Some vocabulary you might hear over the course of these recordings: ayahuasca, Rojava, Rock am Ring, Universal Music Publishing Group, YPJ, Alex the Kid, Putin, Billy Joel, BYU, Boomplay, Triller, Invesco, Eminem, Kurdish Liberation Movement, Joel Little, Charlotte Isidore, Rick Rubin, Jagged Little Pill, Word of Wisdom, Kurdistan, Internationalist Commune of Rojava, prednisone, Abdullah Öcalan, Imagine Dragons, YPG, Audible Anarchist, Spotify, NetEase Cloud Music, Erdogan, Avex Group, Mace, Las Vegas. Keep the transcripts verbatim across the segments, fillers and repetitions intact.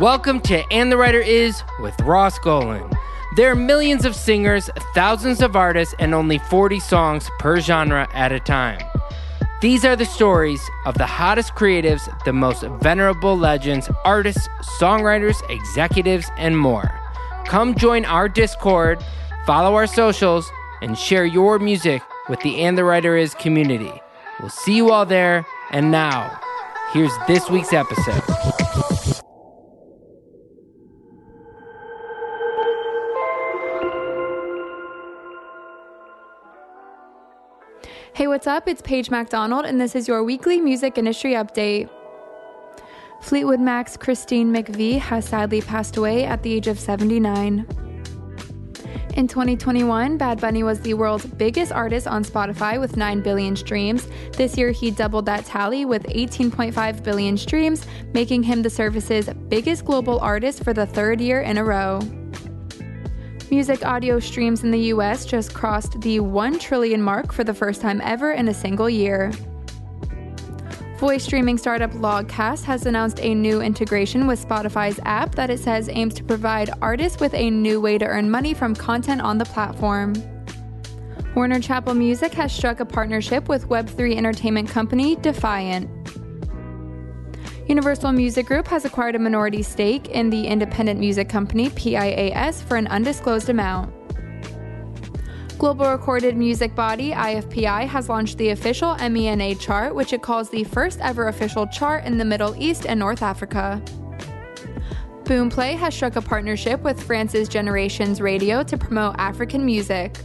Welcome to And the Writer Is with Ross Golan. There are millions of singers, thousands of artists, and only forty songs per genre at a time. These are the stories of the hottest creatives, the most venerable legends, artists, songwriters, executives, and more. Come join our Discord, follow our socials, and share your music with the And the Writer Is community. We'll see you all there, and now, here's this week's episode. Hey, what's up? It's Paige MacDonald, and this is your weekly music industry update. Fleetwood Mac's Christine McVie has sadly passed away at the age of seventy-nine. In twenty twenty-one, Bad Bunny was the world's biggest artist on Spotify with nine billion streams. This year, he doubled that tally with eighteen point five billion streams, making him the service's biggest global artist for the third year in a row. Music audio streams in the U S just crossed the one trillion mark for the first time ever in a single year. Voice streaming startup Logcast has announced a new integration with Spotify's app that it says aims to provide artists with a new way to earn money from content on the platform. Warner Chappell Music has struck a partnership with web three entertainment company Defiant. Universal Music Group has acquired a minority stake in the independent music company P I A S for an undisclosed amount. Global Recorded Music Body I F P I has launched the official MENA chart, which it calls the first ever official chart in the Middle East and North Africa. Boomplay has struck a partnership with France's Generations Radio to promote African music.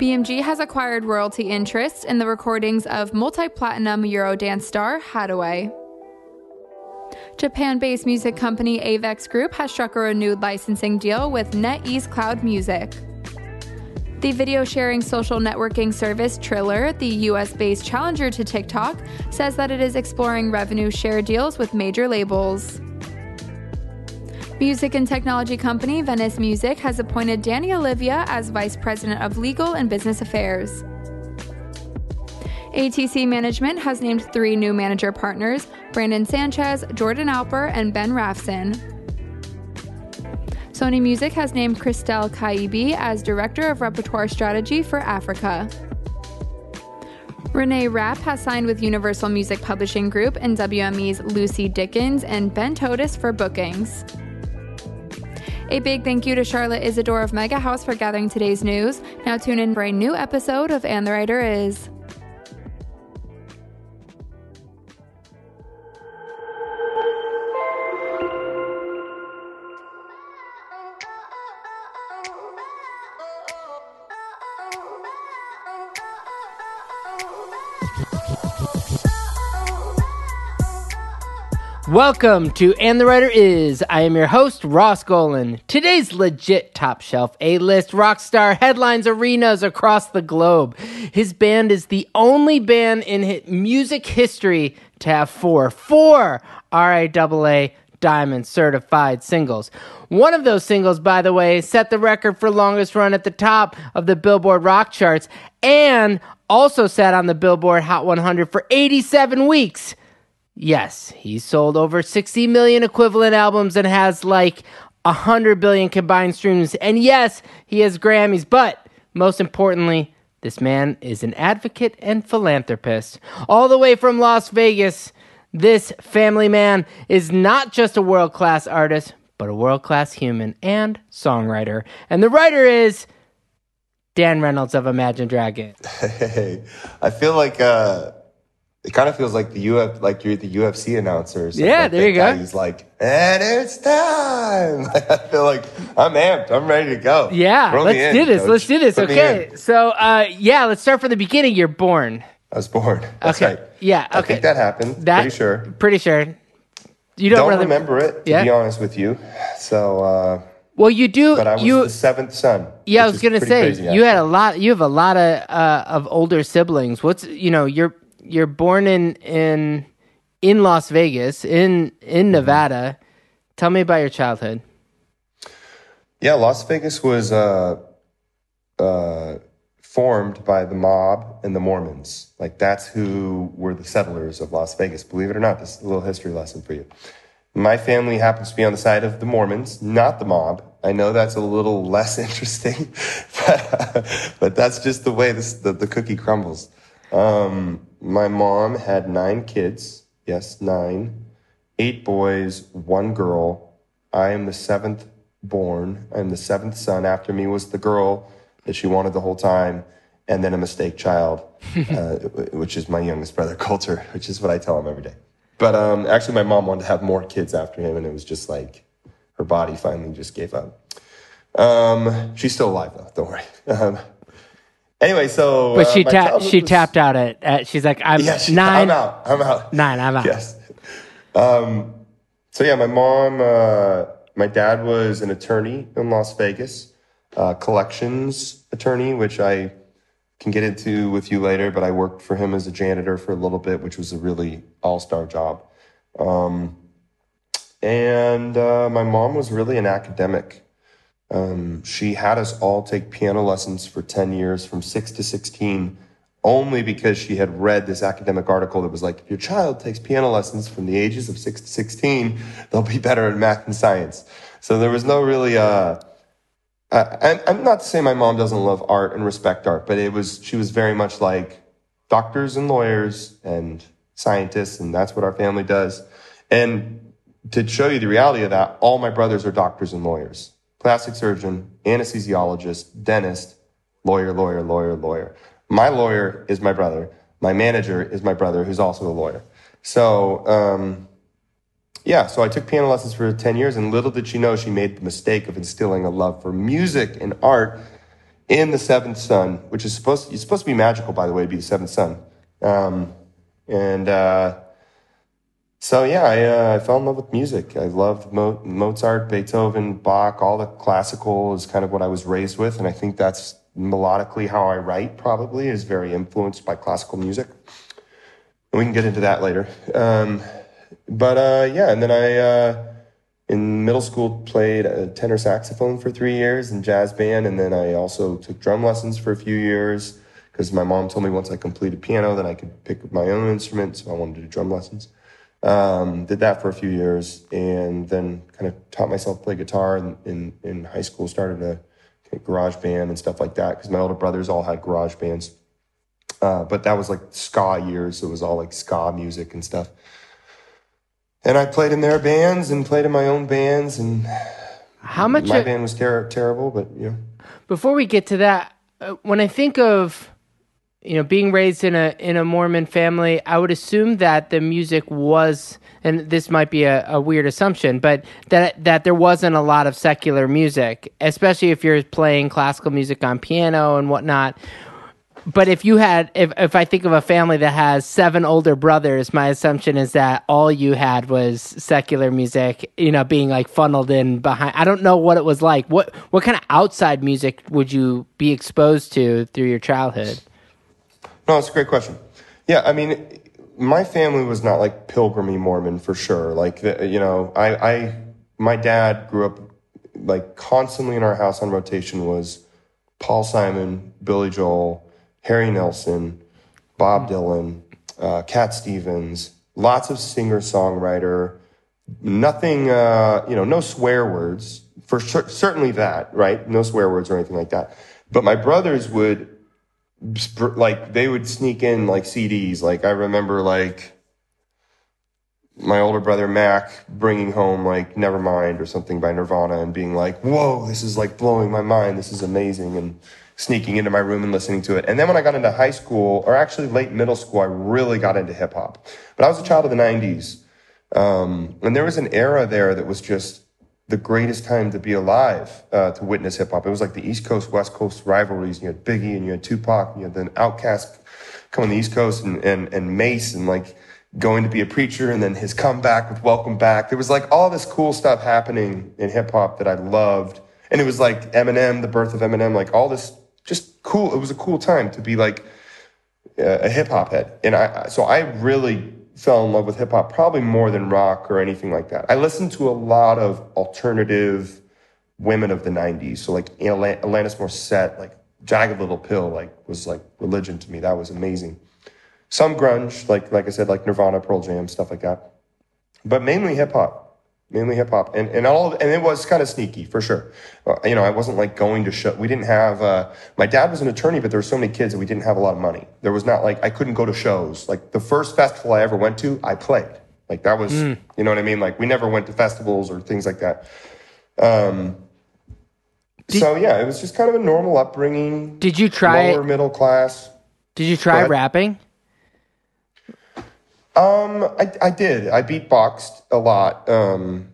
B M G has acquired royalty interests in the recordings of multi-platinum Eurodance star Haddaway. Japan-based music company Avex Group has struck a renewed licensing deal with NetEase Cloud Music. The video-sharing social networking service Triller, the U S-based challenger to TikTok, says that it is exploring revenue share deals with major labels. Music and technology company Venice Music has appointed Danny Olivia as Vice President of Legal and Business Affairs. A T C Management has named three new manager partners, Brandon Sanchez, Jordan Alper, and Ben Rafson. Sony Music has named Christelle Kaibi as Director of Repertoire Strategy for Africa. Renee Rapp has signed with Universal Music Publishing Group and W M E's Lucy Dickens and Ben Todes for bookings. A big thank you to Charlotte Isidore of Mega House for gathering today's news. Now tune in for a new episode of And the Writer Is. Welcome to And the Writer Is. I am your host, Ross Golan. Today's legit top shelf A-list rock star headlines arenas across the globe. His band is the only band in music history to have four, four R I A A Diamond certified singles. One of those singles, by the way, set the record for longest run at the top of the Billboard rock charts and also sat on the Billboard Hot one hundred for eighty-seven weeks. Yes, he's sold over sixty million equivalent albums and has like one hundred billion combined streams. And yes, he has Grammys. But most importantly, this man is an advocate and philanthropist. All the way from Las Vegas, this family man is not just a world-class artist, but a world-class human and songwriter. And the writer is Dan Reynolds of Imagine Dragons. Hey, I feel like... uh It kind of feels like the U F, like you're the U F C announcer. Or yeah, like there you guy. go. He's like, and it's time. I feel like I'm amped. I'm ready to go. Yeah, Throw let's do in, this. Coach. Let's do this. Put okay, so uh, yeah, let's start from the beginning. You're born. I was born. That's okay. Right. Yeah. Okay. I think that happened. That, pretty sure. Pretty sure. You don't, don't really remember it. To yeah. be honest with you. So. Uh, Well, you do. But I was you, the seventh son. Yeah, I was gonna say crazy, you actually. had a lot. You have a lot of uh, of older siblings. What's you know you're. You're born in in in Las Vegas, in in Nevada. Tell me about your childhood. Yeah, Las Vegas was uh, uh, formed by the mob and the Mormons. Like that's who were the settlers of Las Vegas. Believe it or not, this is a little history lesson for you. My family happens to be on the side of the Mormons, not the mob. I know that's a little less interesting, but, uh, but that's just the way this, the, the cookie crumbles. Um, my mom had nine kids. Yes, nine. Eight boys, one girl. I am the seventh born. I'm the seventh son. After me was the girl that she wanted the whole time. And then a mistake child, uh, which is my youngest brother, Coulter, which is what I tell him every day. But um, actually, my mom wanted to have more kids after him, and it was just like her body finally just gave up. Um, she's still alive, though. Don't worry. Um, anyway, so... But she, uh, ta- she was, tapped out at... at she's like, I'm yeah, she, nine. I'm out. I'm out. Nine, I'm out. Yes. Um, so, yeah, my mom... Uh, my dad was an attorney in Las Vegas, uh, collections attorney, which I... can get into with you later, but I worked for him as a janitor for a little bit, which was a really all-star job. Um, and uh, my mom was really an academic. Um, she had us all take piano lessons for ten years from six to sixteen, only because she had read this academic article that was like, if your child takes piano lessons from the ages of six to sixteen, they'll be better at math and science. So there was no really... Uh, Uh, I'm not to say my mom doesn't love art and respect art, but it was she was very much like doctors and lawyers and scientists, and that's what our family does. And to show you the reality of that, all my brothers are doctors and lawyers, plastic surgeon, anesthesiologist, dentist, lawyer, lawyer, lawyer, lawyer. My lawyer is my brother. My manager is my brother, who's also a lawyer. So, um... Yeah, so I took piano lessons for ten years, and little did she know she made the mistake of instilling a love for music and art in the seventh son, which is supposed to, it's supposed to be magical, by the way, to be the seventh son. Um, and uh, so, yeah, I, uh, I fell in love with music. I loved Mo- Mozart, Beethoven, Bach, all the classical is kind of what I was raised with, and I think that's melodically how I write, probably, is very influenced by classical music. And we can get into that later. Um But, uh, yeah, and then I, uh, in middle school, played a tenor saxophone for three years in jazz band, and then I also took drum lessons for a few years because my mom told me once I completed piano, then I could pick up my own instrument, so I wanted to do drum lessons. Um, did that for a few years, and then kind of taught myself to play guitar in, in, in high school, started a garage band and stuff like that because my older brothers all had garage bands. Uh, but that was like ska years, so it was all like ska music and stuff. And I played in their bands and played in my own bands, and how much my of, band was ter- terrible, but, you know. Before we get to that, uh, when I think of, you know, being raised in a in a Mormon family, I would assume that the music was, and this might be a, a weird assumption, but that that there wasn't a lot of secular music, especially if you're playing classical music on piano and whatnot. But if you had, if, if I think of a family that has seven older brothers, my assumption is that all you had was secular music, you know, being like funneled in behind. I don't know what it was like. What what kind of outside music would you be exposed to through your childhood? No, it's a great question. Yeah, I mean, my family was not like pilgrimage Mormon for sure. Like, you know, I, I my dad grew up like constantly in our house on rotation was Paul Simon, Billy Joel, Harry Nelson, Bob Dylan, uh, Cat Stevens, lots of singer-songwriter, nothing, uh, you know, no swear words, for sure, certainly that, right? No swear words or anything like that. But my brothers would, like, they would sneak in, like, C Ds. Like, I remember, like, my older brother, Mac, bringing home, like, Nevermind or something by Nirvana and being like, whoa, this is, like, blowing my mind. This is amazing. And sneaking into my room and listening to it. And then when I got into high school, or actually late middle school, I really got into hip-hop. But I was a child of the nineties. Um, and there was an era there that was just the greatest time to be alive, uh, to witness hip-hop. It was like the East Coast, West Coast rivalries. And you had Biggie and you had Tupac and you had then Outkast coming to the East Coast and, and, and Mace and like going to be a preacher and then his comeback with Welcome Back. There was like all this cool stuff happening in hip-hop that I loved. And it was like Eminem, the birth of Eminem, like all this just cool. It was a cool time to be like a hip hop head. And I, so I really fell in love with hip hop, probably more than rock or anything like that. I listened to a lot of alternative women of the nineties. So like Alanis Morissette, like Jagged Little Pill, like was like religion to me. That was amazing. Some grunge, like, like I said, like Nirvana, Pearl Jam, stuff like that, but mainly hip hop. mainly hip hop, and and all, and it was kind of sneaky for sure. Uh, you know, I wasn't like going to show. We didn't have. Uh, my dad was an attorney, but there were so many kids that we didn't have a lot of money. There was not like I couldn't go to shows. Like the first festival I ever went to, I played. Like that was, mm. you know what I mean. Like we never went to festivals or things like that. Um. Did, so yeah, it was just kind of a normal upbringing. Did you try lower middle class? Did you try but, rapping? Um, I, I did. I beatboxed a lot. Um,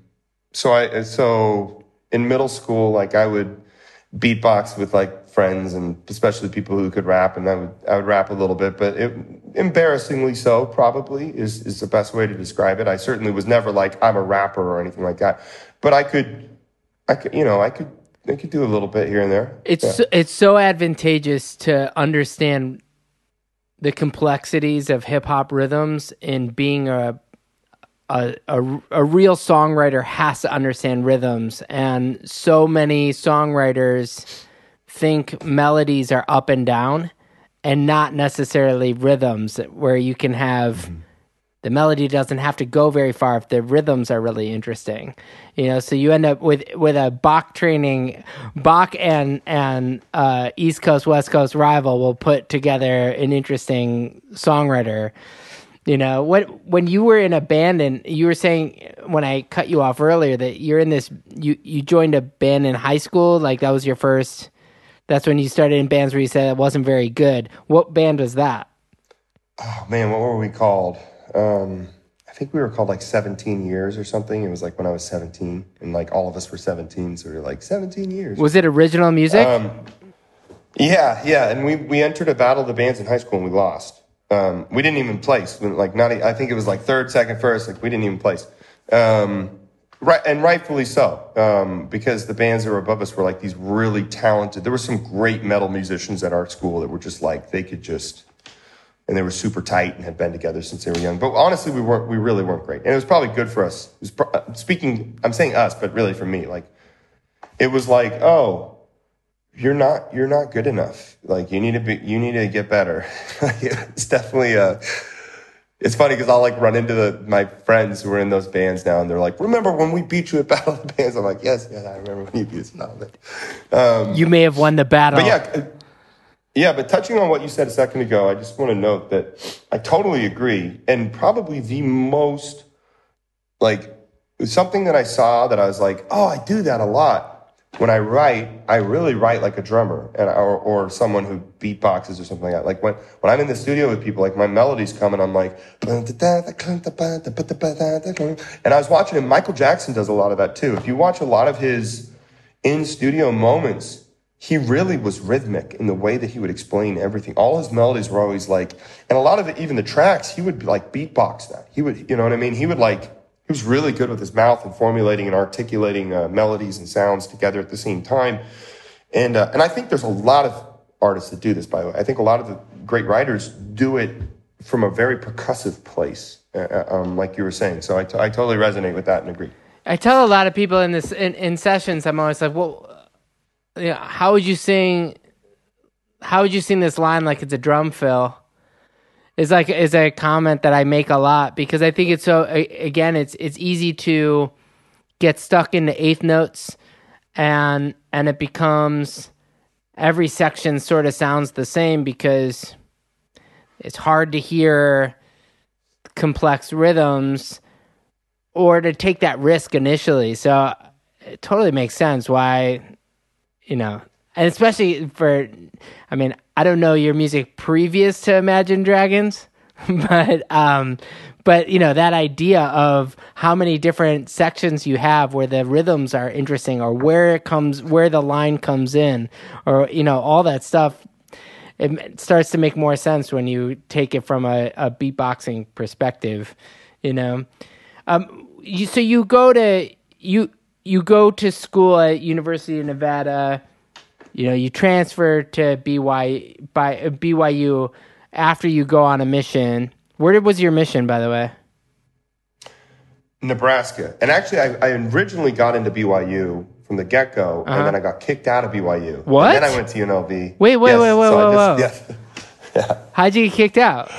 so I, so in middle school, like I would beatbox with like friends and especially people who could rap, and I would, I would rap a little bit, but it, embarrassingly so probably is, is the best way to describe it. I certainly was never like, I'm a rapper or anything like that, but I could, I could, you know, I could, I could do a little bit here and there. It's, yeah. so, it's so advantageous to understand the complexities of hip hop rhythms, and being a, a a a real songwriter has to understand rhythms. And so many songwriters think melodies are up and down and not necessarily rhythms, where you can have mm-hmm. the melody doesn't have to go very far if the rhythms are really interesting. You know, so you end up with with a Bach training, Bach and and uh, East Coast, West Coast rival will put together an interesting songwriter. You know, what when you were in a band, and you were saying when I cut you off earlier that you're in this, you, you joined a band in high school, like that was your first, that's when you started in bands where you said it wasn't very good. What band was that? Oh man, what were we called? Um, I think we were called like seventeen years or something. It was like when I was seventeen, and like all of us were seventeen, so we were like seventeen years. Was it original music? Um, yeah, yeah. And we, we entered a battle of the bands in high school and we lost. Um, we didn't even place. Like not, I think it was like third, second, first. Like we didn't even place. Um, right, and rightfully so, um, because the bands that were above us were like these really talented. There were some great metal musicians at our school that were just like they could just. And they were super tight and had been together since they were young. But honestly, we weren't, we really weren't great. And it was probably good for us. It was pro- speaking, I'm saying us, but really for me, like, it was like, oh, you're not, you're not good enough. Like, you need to be, you need to get better. It's definitely a, it's funny because I'll like run into the, my friends who are in those bands now, and they're like, remember when we beat you at Battle of the Bands? I'm like, yes, yes, I remember when you beat us at Battle of the Bands. You may have won the battle. But yeah. Yeah, but touching on what you said a second ago, I just want to note that I totally agree. And probably the most, like, something that I saw that I was like, oh, I do that a lot. When I write, I really write like a drummer, and or, or someone who beatboxes or something like that. Like when, when I'm in the studio with people, like my melodies come and I'm like, and I was watching him. Michael Jackson does a lot of that too. If you watch a lot of his in-studio moments, he really was rhythmic in the way that he would explain everything. All his melodies were always like, and a lot of it, even the tracks, he would like beatbox that. He would, you know what I mean? He would like, he was really good with his mouth and formulating and articulating uh, melodies and sounds together at the same time. And, uh, and I think there's a lot of artists that do this, by the way. I think a lot of the great writers do it from a very percussive place, uh, um, like you were saying. So I, t- I totally resonate with that and agree. I tell a lot of people in this, in, in sessions, I'm always like, well, yeah, how would you sing? How would you sing this line like it's a drum fill? Is like is a comment that I make a lot, because I think it's so. Again, it's it's easy to get stuck into eighth notes, and and it becomes every section sort of sounds the same because it's hard to hear complex rhythms or to take that risk initially. So it totally makes sense why. You know, and especially for, I mean, I don't know your music previous to Imagine Dragons, but, um, but you know, that idea of how many different sections you have where the rhythms are interesting, or where it comes, where the line comes in, or, you know, all that stuff, it starts to make more sense when you take it from a, a beatboxing perspective, you know. Um, you, so you go to, you... You go to school at University of Nevada, you know, you transfer to B Y U after you go on a mission. Where was your mission, by the way? Nebraska. And actually, I, I originally got into B Y U from the get-go, uh-huh. and then I got kicked out of B Y U. What? And then I went to U N L V. Wait, wait, yes, wait, wait, wait, so wait, just, wait. Yeah. Yeah. How'd you get kicked out?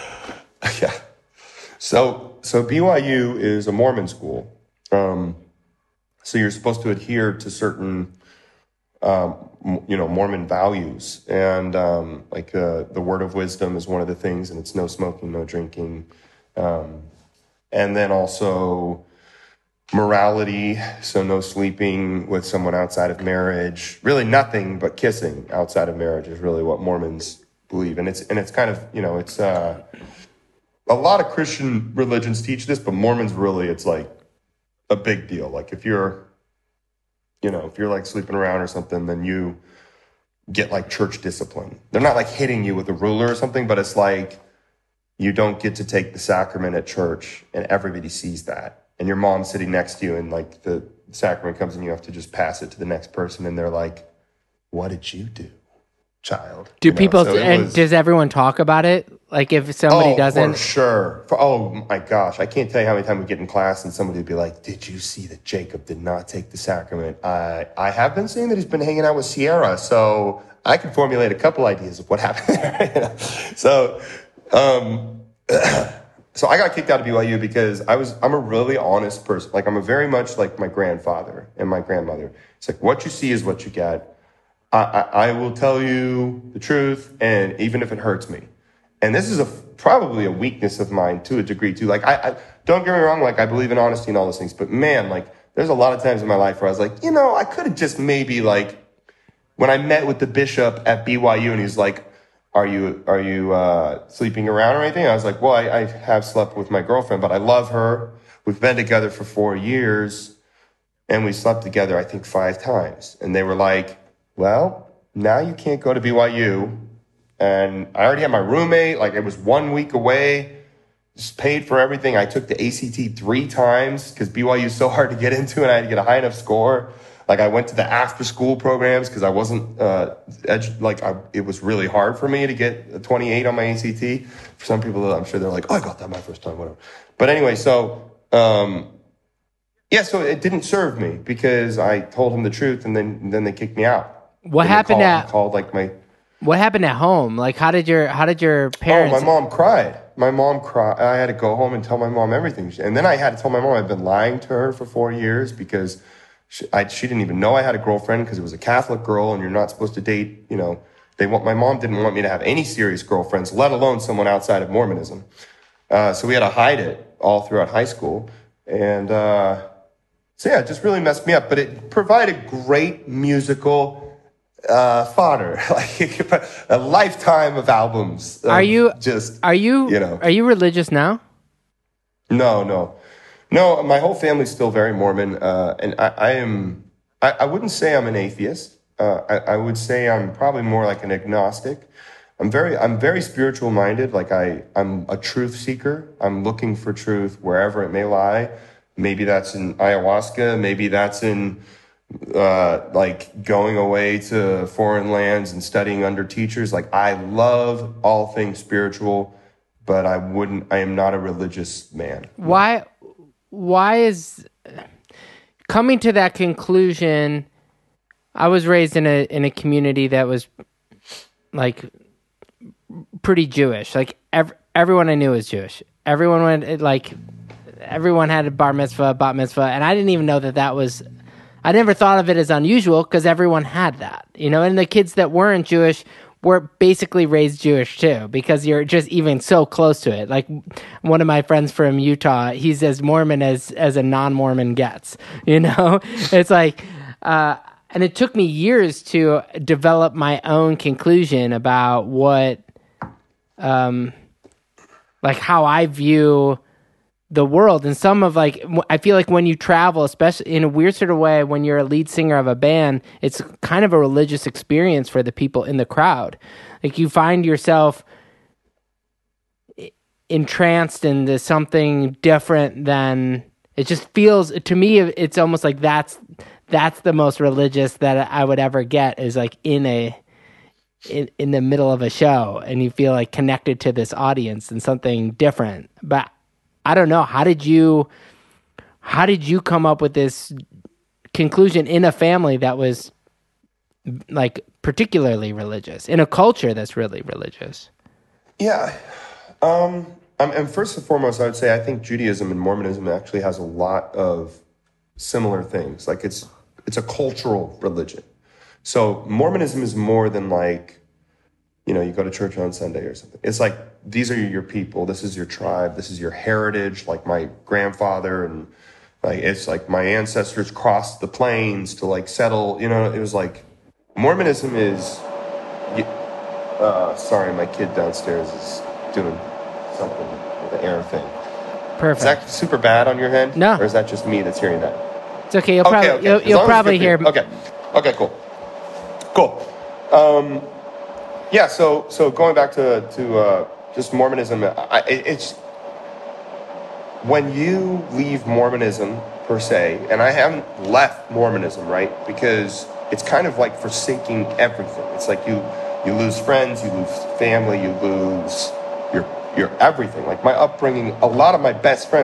Yeah. So, so B Y U is a Mormon school. Um So you're supposed to adhere to certain, um, you know, Mormon values. And um, like uh, the word of wisdom is one of the things, and it's no smoking, no drinking. Um, and then also morality. So no sleeping with someone outside of marriage, really nothing but kissing outside of marriage is really what Mormons believe. And it's, and it's kind of, you know, it's uh, a lot of Christian religions teach this, but Mormons really, it's like a big deal. Like if you're, you know, if you're like sleeping around or something, then you get like church discipline. They're not like hitting you with a ruler or something, but it's like you don't get to take the sacrament at church, and everybody sees that. And your mom's sitting next to you, and like the sacrament comes and you have to just pass it to the next person, and they're like, "What did you do, child?" Do you know? people so and was, does everyone talk about it? Like if somebody oh, doesn't, for sure. For, oh my gosh, I can't tell you how many times we get in class and somebody would be like, "Did you see that Jacob did not take the sacrament?" I I have been seeing that he's been hanging out with Sierra, so I can formulate a couple ideas of what happened there. You know? So, um, so I got kicked out of B Y U because I was I'm a really honest person. Like I'm a very much like my grandfather and my grandmother. It's like what you see is what you get. I, I will tell you the truth, and even if it hurts me. And this is a, probably a weakness of mine to a degree, too. Like, I, I don't get me wrong, like, I believe in honesty and all those things, but man, like, there's a lot of times in my life where I was like, you know, I could have just maybe, like, when I met with the bishop at B Y U, and he's like, are you are you uh, sleeping around or anything? I was like, well, I, I have slept with my girlfriend, but I love her. We've been together for four years, and we slept together, I think, five times. And they were like, well, now you can't go to B Y U. And I already had my roommate. Like, it was one week away. Just paid for everything. I took the A C T three times because B Y U is so hard to get into, and I had to get a high enough score. Like, I went to the after-school programs because I wasn't uh, – like, I, it was really hard for me to get a twenty-eight on my A C T. For some people, I'm sure they're like, oh, I got that my first time, whatever. But anyway, so um, – yeah, so it didn't serve me because I told them the truth, and then and then they kicked me out. What happened called, at called like my What happened at home? Like how did your how did your parents? Oh, my mom cried. My mom cried. I had to go home and tell my mom everything. And then I had to tell my mom I've been lying to her for four years because she, I, she didn't even know I had a girlfriend because it was a Catholic girl, and you're not supposed to date, you know. They want my mom didn't want me to have any serious girlfriends, let alone someone outside of Mormonism. Uh, so we had to hide it all throughout high school, and uh, so yeah, it just really messed me up. But it provided great musical Uh, fodder, like a lifetime of albums. Of are you just? Are you? You know? Are you religious now? No, no, no. My whole family's still very Mormon, uh, and I, I am. I, I wouldn't say I'm an atheist. Uh, I, I would say I'm probably more like an agnostic. I'm very, I'm very spiritual minded. Like I, I'm a truth seeker. I'm looking for truth wherever it may lie. Maybe that's in ayahuasca. Maybe that's in. Uh, like going away to foreign lands and studying under teachers. Like I love all things spiritual, but I wouldn't, I am not a religious man. Why, why is coming to that conclusion? I was raised in a, in a community that was like pretty Jewish. Like ev- everyone I knew was Jewish. Everyone went like, everyone had a bar mitzvah, bat mitzvah. And I didn't even know that that was, I never thought of it as unusual because everyone had that, you know, and the kids that weren't Jewish were basically raised Jewish too because you're just even so close to it. Like one of my friends from Utah, he's as Mormon as, as a non-Mormon gets, you know, it's like, uh, and it took me years to develop my own conclusion about what, um, like how I view the world. And some of like, I feel like when you travel, especially in a weird sort of way, when you're a lead singer of a band, it's kind of a religious experience for the people in the crowd. Like you find yourself entranced into something different than it just feels to me. It's almost like that's, that's the most religious that I would ever get is like in a, in, in the middle of a show and you feel like connected to this audience and something different. But I don't know. How did you, how did you come up with this conclusion in a family that was like particularly religious, in a culture that's really religious? Yeah. Um, and first and foremost, I would say I think Judaism and Mormonism actually has a lot of similar things. Like it's it's a cultural religion. So Mormonism is more than like, you know, you go to church on Sunday or something. It's like, these are your people. This is your tribe. This is your heritage. Like my grandfather and like, it's like my ancestors crossed the plains to like settle, you know, it was like Mormonism is, uh, sorry, my kid downstairs is doing something with an air thing. Perfect. Is that super bad on your head? No. Or is that just me that's hearing that? It's okay. You'll probably, okay, okay. You'll, you'll probably hear. Okay. Okay, cool. Cool. Um, yeah. So, so going back to, to, uh, just Mormonism, I, it's when you leave Mormonism per se, and I haven't left Mormonism, right? Because it's kind of like forsaking everything. It's like you, you lose friends, you lose family, you lose your, your everything. Like my upbringing, a lot of my best friends.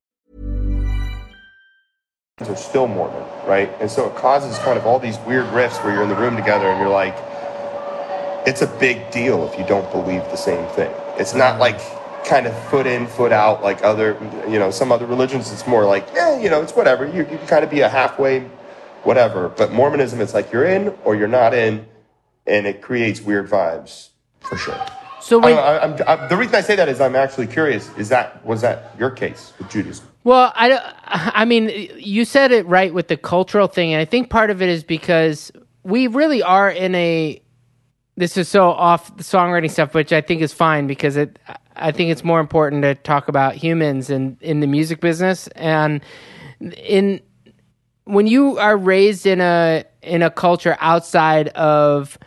Are still Mormon, right? And so it causes kind of all these weird rifts where you're in the room together and you're like, it's a big deal if you don't believe the same thing. It's not like kind of foot in, foot out like other, you know, some other religions. It's more like, yeah, you know, it's whatever. You, you can kind of be a halfway whatever. But Mormonism, it's like you're in or you're not in, and it creates weird vibes for sure. So when, I, I, I'm, I, the reason I say that is I'm actually curious. Is that was that your case with Judaism? Well, I, I mean, you said it right with the cultural thing, and I think part of it is because we really are in a, this is so off the songwriting stuff, which I think is fine because it, I think it's more important to talk about humans and in, in the music business. And in when you are raised in a in a culture outside of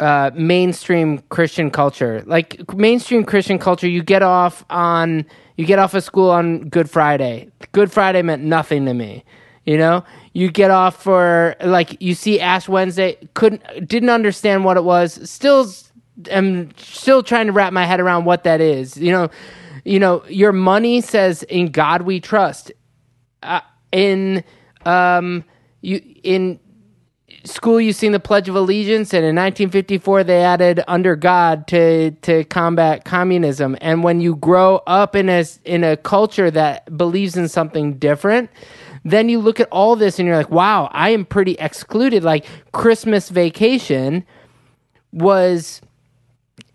uh, mainstream Christian culture, like mainstream Christian culture, you get off on... You get off of school on Good Friday. Good Friday meant nothing to me, you know? You get off for, like, you see Ash Wednesday, couldn't, didn't understand what it was, still am still trying to wrap my head around what that is. You know, you know, your money says, in God we trust. Uh, in, um, you, in school you sing the Pledge of Allegiance, and in nineteen fifty-four they added "under God" to to combat communism. And when you grow up in a in a culture that believes in something different, then you look at all this and you're like, wow, I am pretty excluded. Like Christmas Vacation was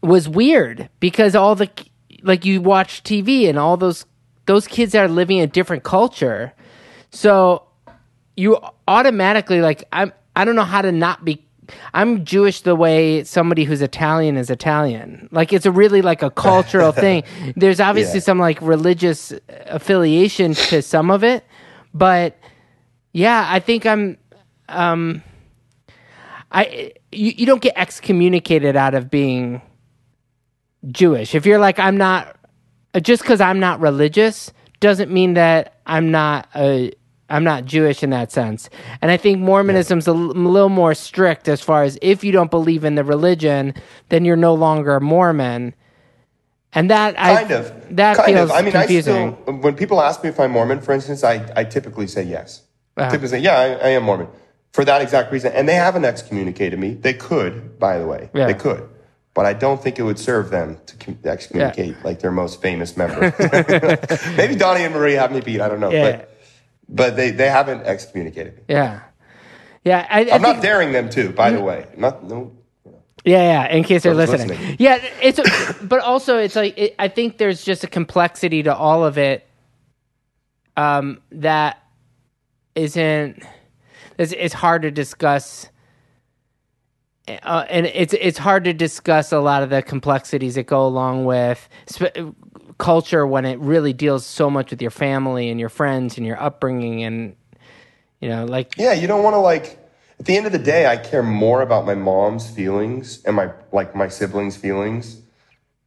was weird because all the, like, you watch T V and all those those kids are living a different culture, so you automatically, like, I'm I don't know how to not be... I'm Jewish the way somebody who's Italian is Italian. Like, it's a really, like, a cultural thing. There's obviously yeah. some, like, religious affiliation to some of it. But, yeah, I think I'm... Um, I you, you don't get excommunicated out of being Jewish. If you're like, I'm not... Just because I'm not religious doesn't mean that I'm not a... I'm not Jewish in that sense. And I think Mormonism's a, l- a little more strict as far as if you don't believe in the religion, then you're no longer a Mormon. And that kind I, of that kind feels of. I mean, confusing. I still, when people ask me if I'm Mormon, for instance, I, I typically say yes. Wow. I typically say, yeah, I, I am Mormon for that exact reason. And they haven't excommunicated me. They could, by the way. Yeah. They could. But I don't think it would serve them to excommunicate yeah. like their most famous member. Maybe Donnie and Marie have me beat. I don't know. Yeah. But But they, they haven't excommunicated me. Yeah. Yeah. I, I I'm not think, daring them to, by the way. Not, no. Yeah, yeah, in case they're listening. listening. Yeah, it's. But also, it's like, it, I think there's just a complexity to all of it um, that isn't, it's, it's hard to discuss. Uh, and it's it's hard to discuss a lot of the complexities that go along with sp- culture when it really deals so much with your family and your friends and your upbringing and, you know, like... Yeah, you don't want to, like... At the end of the day, I care more about my mom's feelings and my, like, my siblings' feelings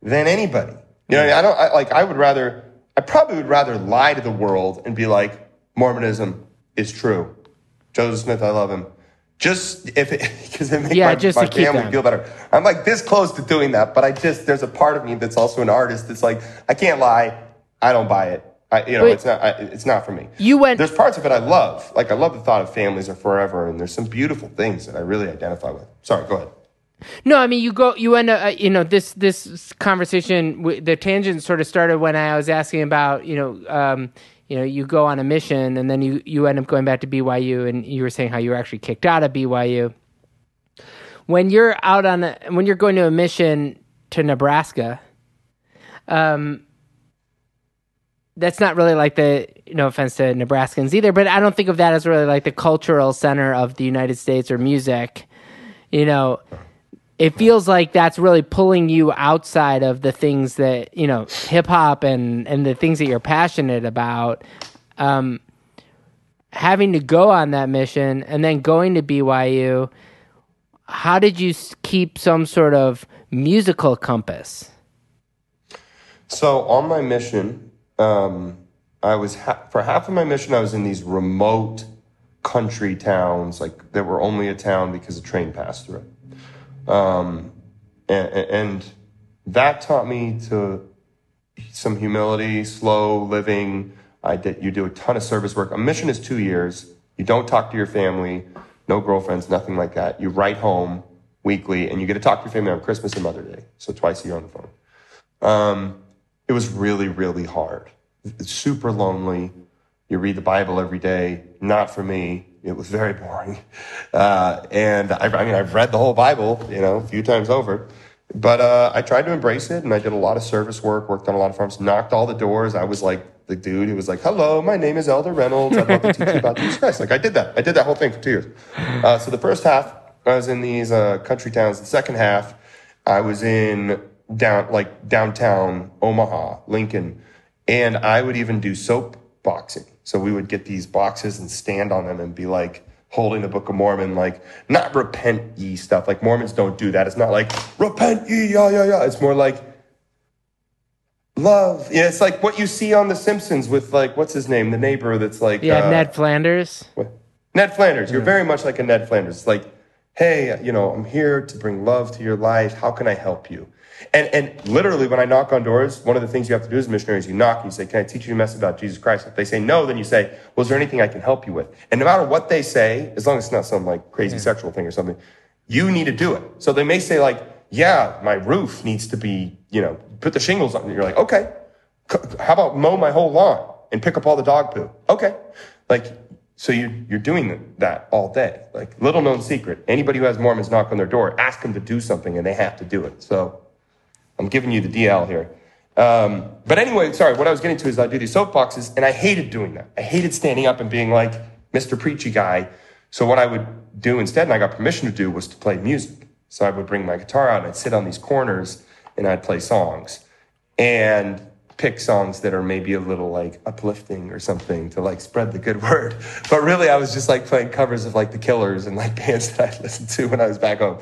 than anybody. You know, yeah. I don't, I, like, I would rather... I probably would rather lie to the world and be like, Mormonism is true. Joseph Smith, I love him. Just if it, because it makes yeah, my, just my family feel better. I'm like this close to doing that, but I just, there's a part of me that's also an artist that's like, I can't lie. I don't buy it. I, you know, Wait, it's not, I, it's not for me. You went, there's parts of it I love. Like I love the thought of families are forever. And there's some beautiful things that I really identify with. Sorry, go ahead. No, I mean, you go, you end up, uh, you know, this, this conversation, the tangent sort of started when I was asking about, you know, um, you know, you go on a mission and then you, you end up going back to B Y U, and you were saying how you were actually kicked out of B Y U. When you're out on a, when you're going to a mission to Nebraska, um, that's not really like the, no offense to Nebraskans either, but I don't think of that as really like the cultural center of the United States or music, you know. It feels like that's really pulling you outside of the things that, you know, hip-hop and, and the things that you're passionate about. Um, having to go on that mission and then going to B Y U, how did you keep some sort of musical compass? So on my mission, um, I was ha- for half of my mission, I was in these remote country towns, like that were only a town because a train passed through it. Um, and, and that taught me to some humility, slow living. I did, you do a ton of service work. A mission is two years. You don't talk to your family, no girlfriends, nothing like that. You write home weekly and you get to talk to your family on Christmas and Mother's Day. So twice a year on the phone. Um, it was really, really hard. It's super lonely. You read the Bible every day. Not for me. It was very boring. Uh, and I, I mean, I've read the whole Bible, you know, a few times over, but, uh, I tried to embrace it, and I did a lot of service work, worked on a lot of farms, knocked all the doors. I was like the dude who was like, hello, my name is Elder Reynolds. I'd love to teach you about Jesus Christ. Like I did that. I did that whole thing for two years. Uh, so the first half I was in these, uh, country towns. The second half I was in down, like downtown Omaha, Lincoln. And I would even do soap boxing. So we would get these boxes and stand on them and be like holding the Book of Mormon, like not repent ye stuff. Like Mormons don't do that. It's not like repent ye, yeah, yeah, yeah. It's more like love. Yeah, it's like what you see on The Simpsons with like, what's his name? The neighbor that's like. Yeah, uh, Ned Flanders. What? Ned Flanders. You're yeah. very much like a Ned Flanders. It's like, hey, you know, I'm here to bring love to your life. How can I help you? And and literally, when I knock on doors, one of the things you have to do as a missionary is you knock and you say, can I teach you a message about Jesus Christ? If they say no, then you say, well, is there anything I can help you with? And no matter what they say, as long as it's not some like crazy yeah. sexual thing or something, you need to do it. So they may say like, yeah, my roof needs to be, you know, put the shingles on. And you're like, okay, how about mow my whole lawn and pick up all the dog poo? Okay. Like, so you, you're doing that all day. Like, little known secret. Anybody who has Mormons knock on their door, ask them to do something and they have to do it. So I'm giving you the D L here. Um, but anyway, sorry, what I was getting to is I do these soapboxes, and I hated doing that. I hated standing up and being like Mister Preachy Guy. So what I would do instead, and I got permission to do, was to play music. So I would bring my guitar out, and I'd sit on these corners, and I'd play songs. And pick songs that are maybe a little like uplifting or something to like spread the good word. But really I was just like playing covers of like The Killers and like bands that I listened to when I was back home.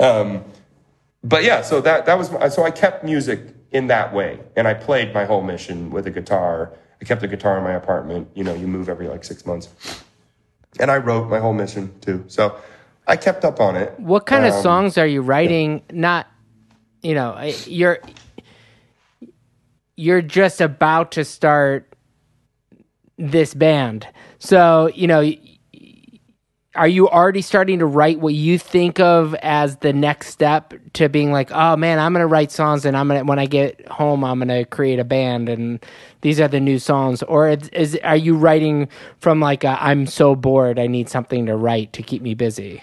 Um, But yeah, so that, that was, so I kept music in that way. And I played my whole mission with a guitar. I kept a guitar in my apartment. You know, you move every like six months. And I wrote my whole mission too. So I kept up on it. What kind um, of songs are you writing? Yeah. Not, you know, you're, you're just about to start this band. So, you know, are you already starting to write what you think of as the next step to being like, oh man, I'm going to write songs, and I'm going to, when I get home, I'm going to create a band, and these are the new songs? Or is, is are you writing from like, a, I'm so bored, I need something to write to keep me busy?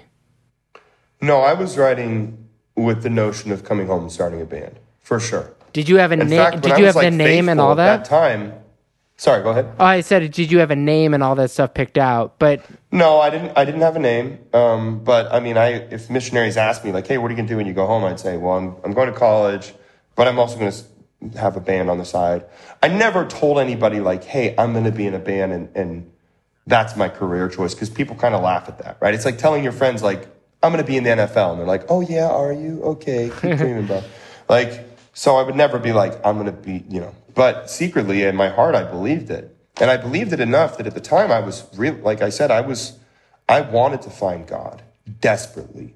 No, I was writing with the notion of coming home and starting a band for sure. Did you have a name? Did you have the name and all that? At that time. Sorry, go ahead. Oh, I said, did you have a name and all that stuff picked out? But no, I didn't. I didn't have a name. Um, but I mean, I if missionaries asked me like, "Hey, what are you gonna do when you go home?" I'd say, "Well, I'm I'm going to college, but I'm also gonna have a band on the side." I never told anybody like, "Hey, I'm gonna be in a band and and that's my career choice," because people kind of laugh at that, right? It's like telling your friends like, "I'm gonna be in the N F L," and they're like, "Oh yeah, are you? Okay, keep dreaming, bro." Like. So I would never be like, I'm going to be, you know, But secretly in my heart, I believed it. And I believed it enough that at the time I was real, like I said, I was, I wanted to find God desperately.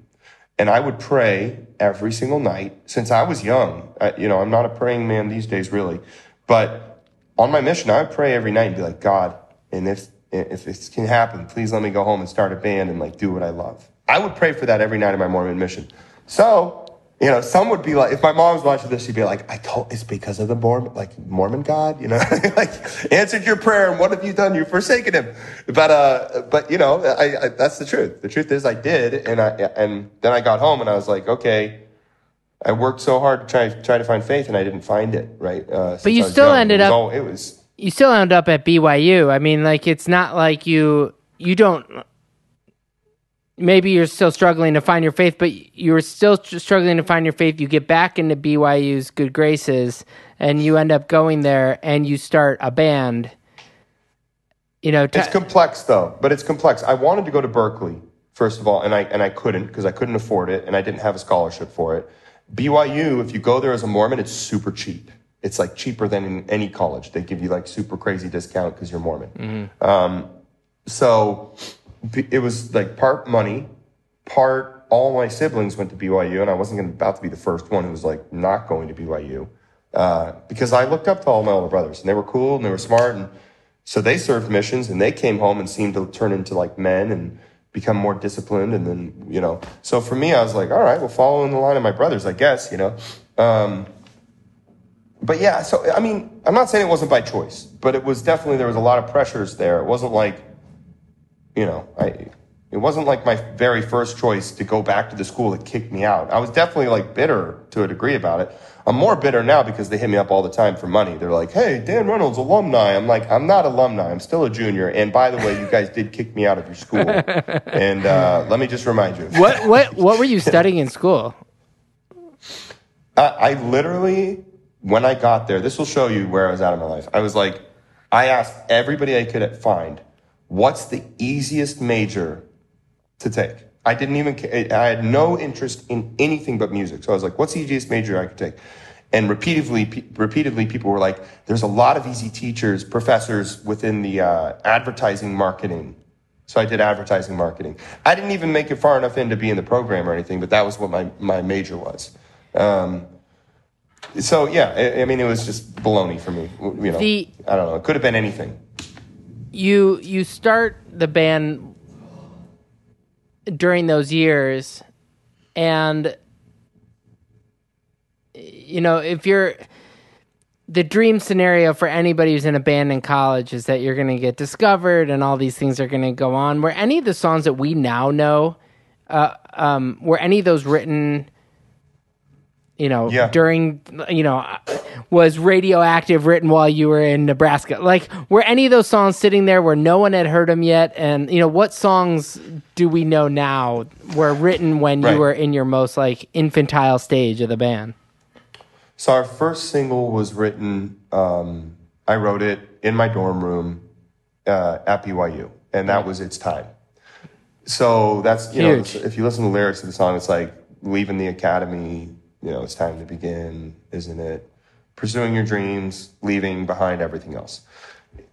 And I would pray every single night since I was young. I, you know, I'm not a praying man these days, really. But on my mission, I would pray every night and be like, God, and if, if this can happen, please let me go home and start a band and like do what I love. I would pray for that every night of my Mormon mission. So, you know, some would be like, if my mom was watching this, she'd be like, I told, it's because of the Mormon, like Mormon God, you know, like answered your prayer. And what have you done? You've forsaken him. But, uh, but you know, I, I, that's the truth. The truth is I did. And I, and then I got home and I was like, okay, I worked so hard to try, try to find faith and I didn't find it. Right. Uh, but you still young, ended it up, all, it was, you still end up at B Y U. I mean, like, it's not like you, you don't, maybe you're still struggling to find your faith, but you were still struggling to find your faith. You get back into B Y U's good graces, and you end up going there, and you start a band. You know, t- it's complex though, but it's complex. I wanted to go to Berkeley first of all, and I and I couldn't because I couldn't afford it, and I didn't have a scholarship for it. B Y U, if you go there as a Mormon, it's super cheap. It's like cheaper than in any college. They give you like super crazy discount because you're Mormon. Mm-hmm. Um, so. It was like part money, part all my siblings went to B Y U, and I wasn't gonna, about to be the first one who was like not going to B Y U uh, because I looked up to all my older brothers, and they were cool and they were smart, and so they served missions and they came home and seemed to turn into like men and become more disciplined, and then you know. So for me, I was like, all right, well, follow in the line of my brothers, I guess, you know. Um, but yeah, so I mean, I'm not saying it wasn't by choice, but it was definitely there was a lot of pressures there. It wasn't like. You know, I, it wasn't like my very first choice to go back to the school that kicked me out. I was definitely like bitter to a degree about it. I'm more bitter now because they hit me up all the time for money. They're like, hey, Dan Reynolds, alumni. I'm like, I'm not alumni. I'm still a junior. And by the way, you guys did kick me out of your school. And uh, let me just remind you. What what what were you studying in school? I, I literally, when I got there, this will show you where I was at in my life. I was like, I asked everybody I could find, what's the easiest major to take? I didn't even, I had no interest in anything but music. So I was like, what's the easiest major I could take? And repeatedly, pe- repeatedly people were like, there's a lot of easy teachers, professors within the uh, advertising marketing. So I did advertising marketing. I didn't even make it far enough in to be in the program or anything, but that was what my, my major was. Um, so yeah, I, I mean, it was just baloney for me. You know, the- I don't know. It could have been anything. You you start the band during those years, and you know, if you're the dream scenario for anybody who's in a band in college is that you're going to get discovered and all these things are going to go on. Were any of the songs that we now know, uh, um, were any of those written? You know, yeah. during, you know, was Radioactive written while you were in Nebraska? Like, were any of those songs sitting there where no one had heard them yet? And, you know, what songs do we know now were written when right. you were in your most, like, infantile stage of the band? So our first single was written, um, I wrote it in my dorm room uh, at B Y U, and that was It's Time. So that's, you Huge. know, if you listen to the lyrics of the song, it's like, leaving the academy... You know, it's time to begin, isn't it? Pursuing your dreams, leaving behind everything else.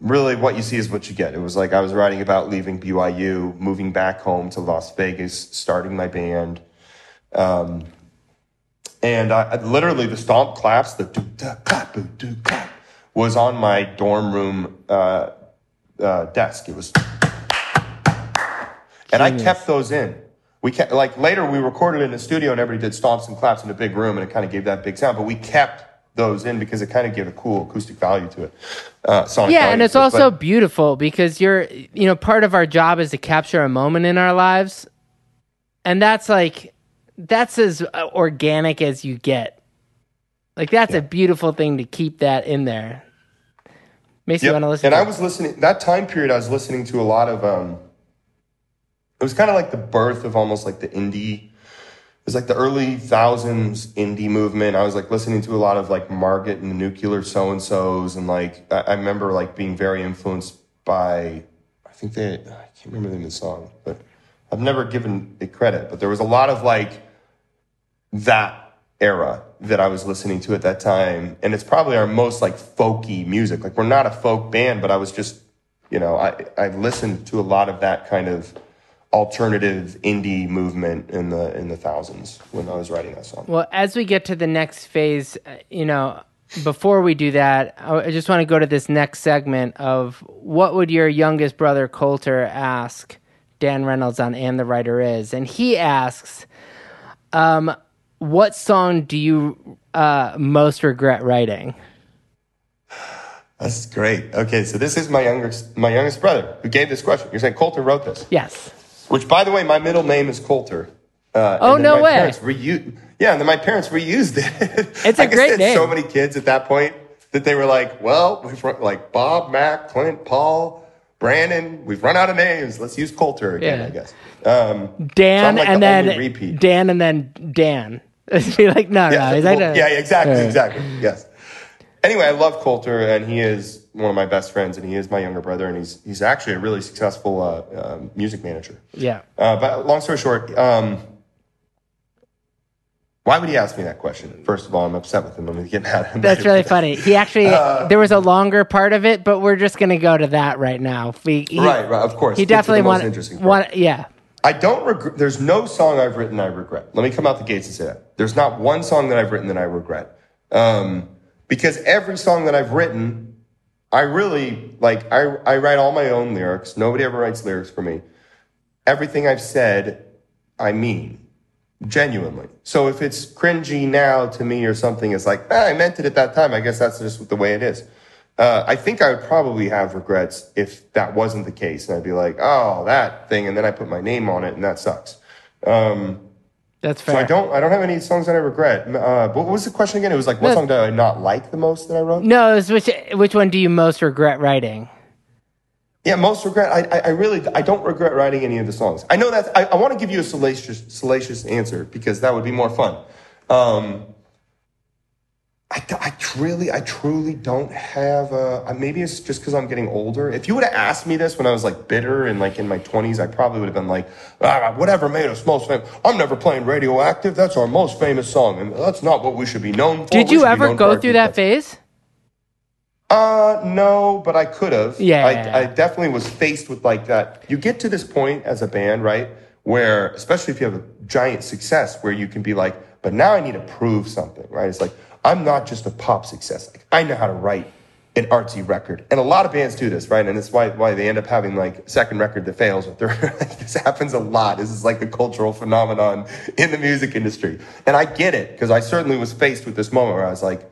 Really, what you see is what you get. It was like I was writing about leaving B Y U, moving back home to Las Vegas, starting my band. Um, and I, I, literally the stomp claps, the do-da-clap, do-da-clap, was on my dorm room uh, uh, desk. It was... Genius. And I kept those in. We kept, like later we recorded in the studio and everybody did stomps and claps in a big room and it kind of gave that big sound, but we kept those in because it kind of gave a cool acoustic value to it. Uh, sonic yeah, and it's also but, beautiful because you're, you know, part of our job is to capture a moment in our lives, and that's like, that's as organic as you get. Like that's yeah. a beautiful thing to keep that in there. Makes yep. you want to listen. And to I it. was listening that time period. I was listening to a lot of. Um, It was kind of like the birth of almost like the indie. It was like the early thousands indie movement. I was like listening to a lot of like Margaret and the Nuclear So-and-So's. And like, I, I remember like being very influenced by, I think they, I can't remember the name of the song, but I've never given it credit. But there was a lot of like that era that I was listening to at that time. And it's probably our most like folky music. Like, we're not a folk band, but I was just, you know, I, I listened to a lot of that kind of alternative indie movement in the, in the thousands when I was writing that song. Well, as we get to the next phase, you know, before we do that, I just want to go to this next segment of what would your youngest brother Coulter ask Dan Reynolds on And the Writer Is? And he asks, um, what song do you uh, most regret writing? That's great. Okay, so this is my youngest, my youngest brother who gave this question. You're saying Coulter wrote this? Yes. Which, by the way, my middle name is Coulter. Uh, oh, no way. Reu- yeah, and then my parents reused it. It's a great name. I guess they had so many kids at that point that they were like, well, we've run, like Bob, Mac, Clint, Paul, Brandon. We've run out of names. Let's use Coulter again, yeah. I guess. Um, Dan, so like and the then repeat. Dan and then Dan. Be like, no, yeah, no. Is that a- yeah, exactly, right. exactly. Yes. Anyway, I love Coulter, and he is one of my best friends, and he is my younger brother, and he's he's actually a really successful uh, uh, music manager. Yeah. Uh, but long story short, um, why would he ask me that question? First of all, I'm upset with him. I'm going to get mad at him. That's really funny. He actually, uh, there was a longer part of it, but we're just going to go to that right now. We, he, right, right, of course. He definitely wanted, want, yeah. I don't regret, there's no song I've written I regret. Let me come out the gates and say that. There's not one song that I've written that I regret. Um, Because every song that I've written, I really, like, I, I write all my own lyrics. Nobody ever writes lyrics for me. Everything I've said, I mean, genuinely. So if it's cringy now to me or something, it's like, ah, I meant it at that time. I guess that's just the way it is. Uh, I think I would probably have regrets if that wasn't the case. And I'd be like, oh, that thing. And then I put my name on it, and that sucks. Um That's fair. So I don't, I don't have any songs that I regret. Uh, what was the question again? It was like, what no, song do I not like the most that I wrote? No, it was which, which one do you most regret writing? Yeah, most regret. I, I, I really, I don't regret writing any of the songs. I know that's, I, I want to give you a salacious, salacious answer because that would be more fun. Um, I, I really, I truly don't have a, maybe it's just because I'm getting older. If you would have asked me this when I was like bitter and like in my twenties, I probably would have been like, ah, whatever made us most famous. I'm never playing Radioactive. That's our most famous song. And that's not what we should be known for. Did you ever go through that phase? Uh, no, but I could have. Yeah. I, I definitely was faced with like that. You get to this point as a band, right? Where, especially if you have a giant success where you can be like, but now I need to prove something, right? It's like, I'm not just a pop success. Like, I know how to write an artsy record. And a lot of bands do this, right? And it's why why they end up having, like, second record that fails. With their, like, this happens a lot. This is, like, a cultural phenomenon in the music industry. And I get it, because I certainly was faced with this moment where I was like,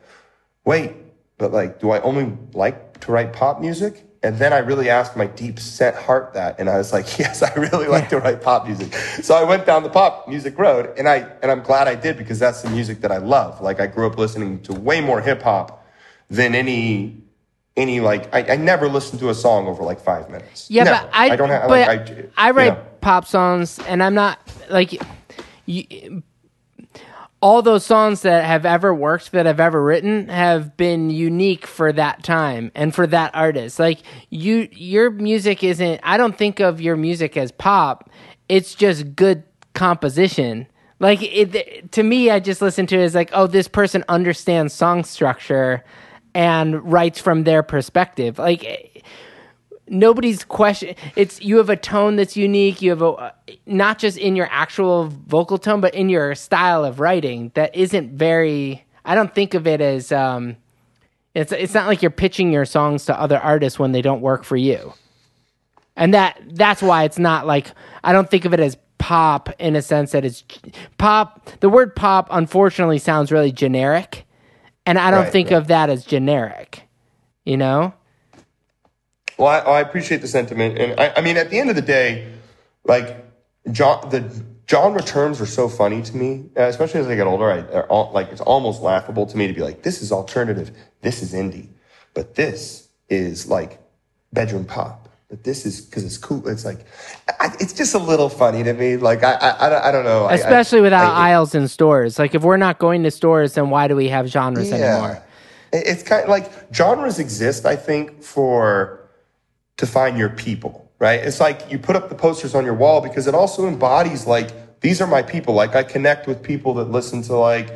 wait, but, like, do I only like to write pop music? And then I really asked my deep set heart that. And I was like, yes, I really like to write pop music. So I went down the pop music road, and I, and I'm glad I did, because that's the music that I love. Like, I grew up listening to way more hip hop than any, any, like, I, I never listened to a song over like five minutes. Yeah, never. But I, I don't have, like, I, I write you know. pop songs, and I'm not like, you, all those songs that have ever worked, that I've ever written, have been unique for that time and for that artist. Like, you, your music isn't, I don't think of your music as pop. It's just good composition. Like, it, to me, I just listen to it as like, oh, this person understands song structure and writes from their perspective. Like, nobody's question. It's, you have a tone that's unique. You have a, not just in your actual vocal tone, but in your style of writing that isn't very. I don't think of it as. Um, it's it's not like you're pitching your songs to other artists when they don't work for you, and that that's why it's not like, I don't think of it as pop in a sense that it's pop. The word pop, unfortunately, sounds really generic, and I don't right, think right. of that as generic. You know. Well, I, I appreciate the sentiment. And I, I mean, at the end of the day, like, John, the genre terms are so funny to me, especially as I get older. I, all, like, it's almost laughable to me to be like, this is alternative, this is indie, but this is like bedroom pop. But this is because it's cool. It's like, I, it's just a little funny to me. Like, I, I, I don't know. Especially I, I, without I, aisles in stores. Like, if we're not going to stores, then why do we have genres yeah, anymore? It's kind of like, genres exist, I think, for. To find your people, right? It's like you put up the posters on your wall because it also embodies, like, these are my people. Like, I connect with people that listen to, like,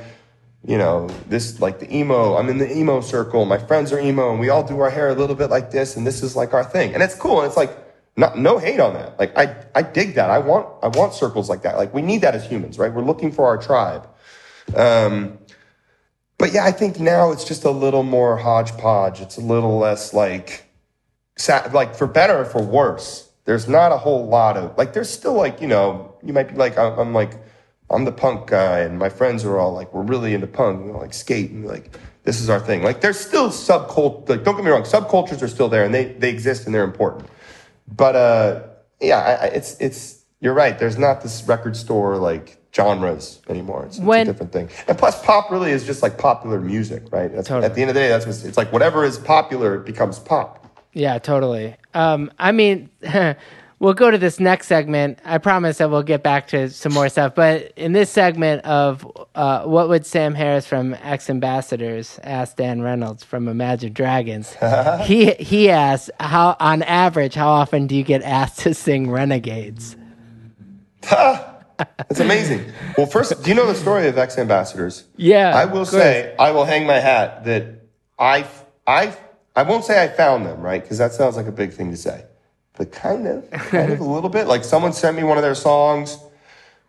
you know, this, like the emo, I'm in the emo circle, my friends are emo, and we all do our hair a little bit like this, and this is like our thing. And it's cool, and it's like, not, no hate on that. Like, I, I dig that. I want, I want circles like that. Like, we need that as humans, right? We're looking for our tribe. Um, but yeah, I think now it's just a little more hodgepodge. It's a little less like, sad, like for better or for worse, there's not a whole lot of, like, there's still like, you know, you might be like, I'm, I'm like, I'm the punk guy, and my friends are all like, we're really into punk, you know, like skate, and like, this is our thing. Like, there's still subculture, like, don't get me wrong, subcultures are still there, and they, they exist, and they're important. But, uh, yeah, I, I, it's, it's, you're right. There's not this record store, like, genres anymore. It's, when, it's a different thing. And plus, pop really is just like popular music, right? That's, totally. At the end of the day, that's what's, it's like whatever is popular, it becomes pop. Yeah, totally. Um, I mean, we'll go to this next segment. I promise that we'll get back to some more stuff. But in this segment of uh, what would Sam Harris from X Ambassadors ask Dan Reynolds from Imagine Dragons, he he asked, how, on average, how often do you get asked to sing Renegades? That's amazing. Well, first, do you know the story of X Ambassadors? Yeah. I will say, I will hang my hat that I, I, I won't say I found them, right? Because that sounds like a big thing to say. But kind of, kind of a little bit. Like, someone sent me one of their songs.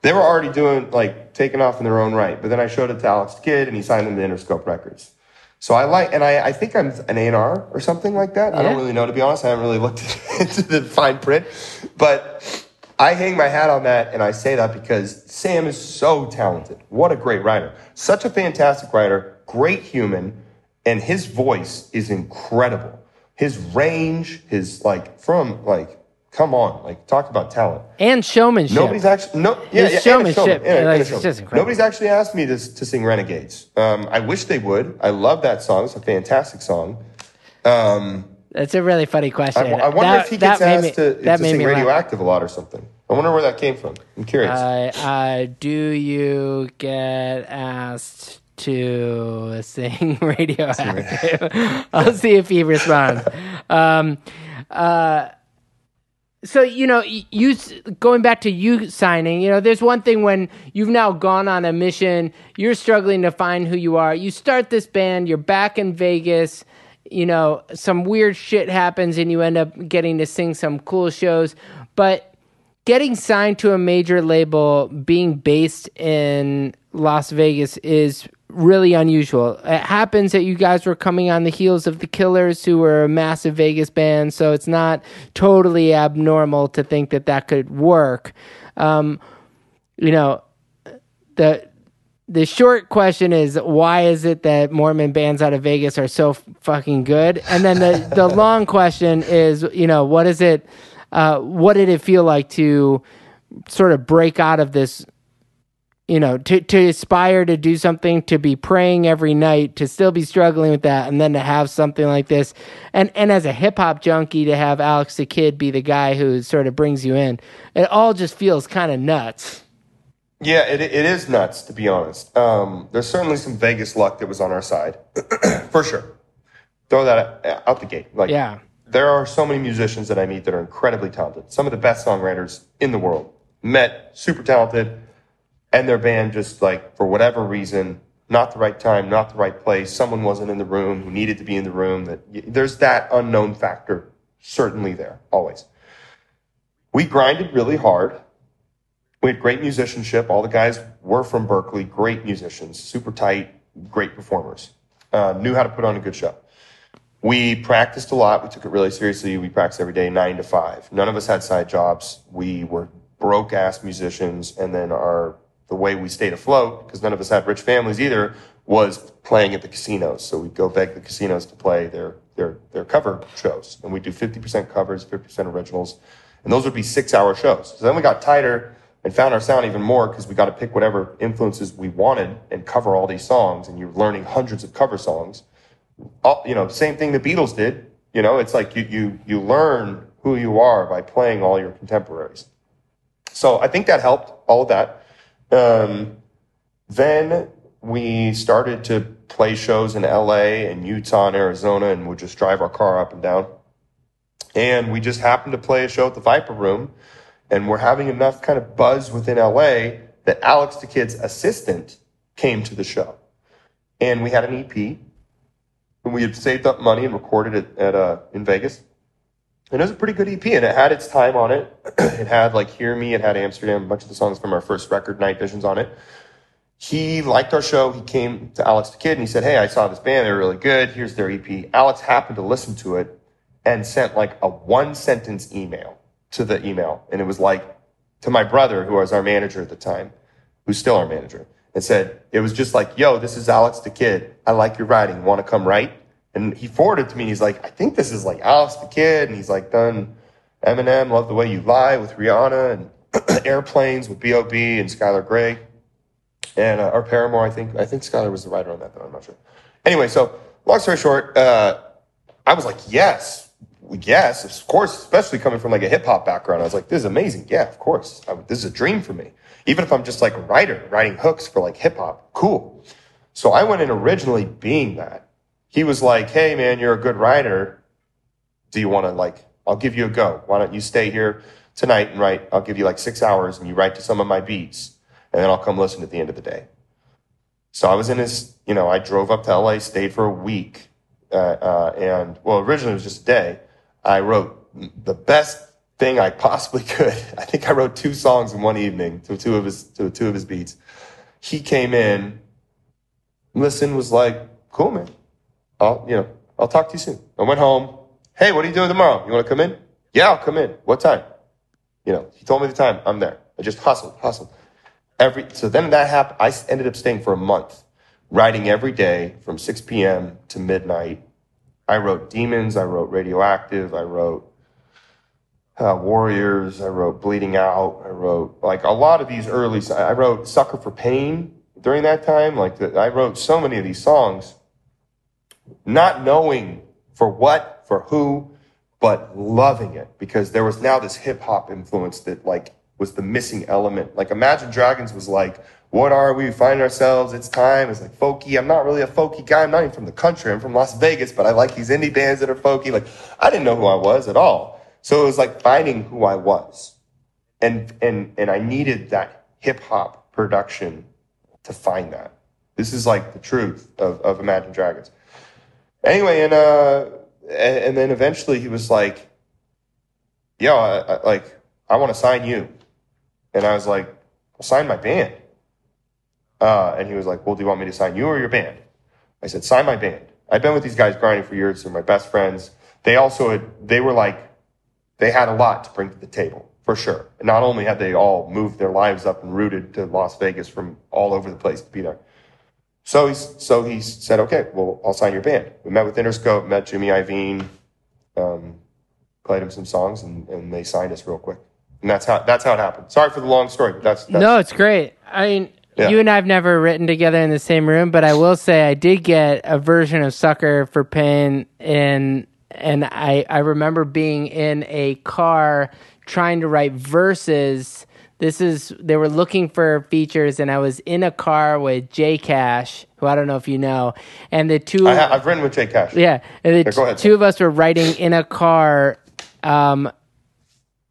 They were already doing, like, taking off in their own right. But then I showed it to Alex Kidd, and he signed them to Interscope Records. So I like, and I, I think I'm an A and R or something like that. Yeah. I don't really know, to be honest. I haven't really looked into the fine print. But I hang my hat on that, and I say that because Sam is so talented. What a great writer. Such a fantastic writer, great human, and his voice is incredible. His range, his, like, from, like, come on, like, talk about talent. And showmanship. Nobody's actually, no, yeah, yeah showmanship. Showman, yeah, like, it's showman. Just incredible. Nobody's actually asked me to, to sing Renegades. Um, I wish they would. I love that song. It's a fantastic song. Um, That's a really funny question. I, I wonder that, if he gets asked me, to, to sing Radioactive laugh. a lot or something. I wonder where that came from. I'm curious. Uh, uh, do you get asked to sing Radioactive? I'll see if he responds. Um, uh, so, you know, you going back to you signing, you know, there's one thing when you've now gone on a mission, you're struggling to find who you are. You start this band, you're back in Vegas, you know, some weird shit happens and you end up getting to sing some cool shows. But getting signed to a major label, being based in Las Vegas is really unusual. It happens that you guys were coming on the heels of the Killers, who were a massive Vegas band, so it's not totally abnormal to think that that could work. Um, you know, the the short question is, why is it that Mormon bands out of Vegas are so f- fucking good? And then the, the long question is, you know, what is it? Uh, what did it feel like to sort of break out of this? You know, to, to aspire to do something, to be praying every night, to still be struggling with that, and then to have something like this. And and as a hip-hop junkie, to have Alex the Kid be the guy who sort of brings you in. It all just feels kind of nuts. Yeah, it it is nuts, to be honest. Um, there's certainly some Vegas luck that was on our side, for sure. Throw that out the gate. Like, yeah. There are so many musicians that I meet that are incredibly talented. Some of the best songwriters in the world. Met, super talented. And their band just, like, for whatever reason, not the right time, not the right place. Someone wasn't in the room who needed to be in the room. That there's that unknown factor certainly there, always. We grinded really hard. We had great musicianship. All the guys were from Berkeley, great musicians, super tight, great performers. Uh, knew how to put on a good show. We practiced a lot. We took it really seriously. We practiced every day, nine to five. None of us had side jobs. We were broke-ass musicians, and then our... the way we stayed afloat, because none of us had rich families either, was playing at the casinos. So we'd go beg the casinos to play their their their cover shows. And we'd do fifty percent covers, fifty percent originals. And those would be six-hour shows. So then we got tighter and found our sound even more, because we got to pick whatever influences we wanted and cover all these songs. And you're learning hundreds of cover songs. All, you know, same thing the Beatles did. You know, it's like you you you learn who you are by playing all your contemporaries. So I think that helped, all of that. Um, then we started to play shows in L A and Utah and Arizona, and we'd just drive our car up and down. And we just happened to play a show at the Viper Room, and we're having enough kind of buzz within L A that Alex the Kid's assistant came to the show. And we had an E P, and we had saved up money and recorded it at uh, in Vegas. And it was a pretty good E P, and it had its time on it. It had, like, Hear Me. It had Amsterdam, a bunch of the songs from our first record, Night Visions, on it. He liked our show. He came to Alex the Kid, and he said, hey, I saw this band. They were really good. Here's their E P. Alex happened to listen to it and sent, like, a one-sentence email to the email. And it was, like, to my brother, who was our manager at the time, who's still our manager, and said, it was just like, yo, this is Alex the Kid. I like your writing. Want to come write? And he forwarded it to me. He's like, I think this is like Alex the Kid. And he's like done Eminem, Love the Way You Lie with Rihanna, and Airplanes with B O B and Skylar Grey. And uh, or Paramore, I think. I think Skylar was the writer on that, though. I'm not sure. Anyway, so long story short, uh, I was like, yes, yes, of course, especially coming from like a hip-hop background. I was like, this is amazing. Yeah, of course. I, this is a dream for me. Even if I'm just like a writer, writing hooks for like hip-hop, cool. So I went in originally being that. He was like, hey, man, you're a good writer. Do you want to, like, I'll give you a go. Why don't you stay here tonight and write? I'll give you, like, six hours, and you write to some of my beats, and then I'll come listen at the end of the day. So I was in his, you know, I drove up to L A, stayed for a week, uh, uh, and, well, originally it was just a day. I wrote the best thing I possibly could. I think I wrote two songs in one evening to two of his, to two of his beats. He came in, listened, was like, cool, man. I'll, you know, I'll talk to you soon. I went home. Hey, what are you doing tomorrow? You want to come in? Yeah, I'll come in. What time? You know, he told me the time. I'm there. I just hustled, hustled. Every, so then that happened. I ended up staying for a month, writing every day from six p.m. to midnight. I wrote Demons. I wrote Radioactive. I wrote uh, Warriors. I wrote Bleeding Out. I wrote, like, a lot of these early, I wrote Sucker for Pain during that time. Like, the, I wrote so many of these songs. Not knowing for what, for who, but loving it, because there was now this hip hop influence that like was the missing element. Like Imagine Dragons was like, what are we? We find ourselves. It's time. It's like folky. I'm not really a folky guy. I'm not even from the country. I'm from Las Vegas, but I like these indie bands that are folky. Like I didn't know who I was at all. So it was like finding who I was. And, and, and I needed that hip hop production to find that. This is like the truth of, of Imagine Dragons. Anyway, and uh, and then eventually he was like, "Yo, I, I, like I want to sign you," and I was like, "I'll sign my band." Uh, and he was like, "Well, do you want me to sign you or your band?" I said, "Sign my band." I've been with these guys grinding for years. They're my best friends. They also had, they were like, they had a lot to bring to the table for sure. And not only had they all moved their lives up and rooted to Las Vegas from all over the place to be there. So he's, so he said, okay, well, I'll sign your band. We met with Interscope, met Jimmy Iovine, um, played him some songs, and, and they signed us real quick. And that's how that's how it happened. Sorry for the long story. But that's, that's No, it's great. I mean, yeah. You and I have never written together in the same room, but I will say I did get a version of Sucker for Pain, and, and I, I remember being in a car trying to write verses. This is, they were looking for features, and I was in a car with Jay Cash, who I don't know if you know, and the two... I have, I've written with Jay Cash. Yeah, and the yeah, go ahead, two of us were writing in a car um,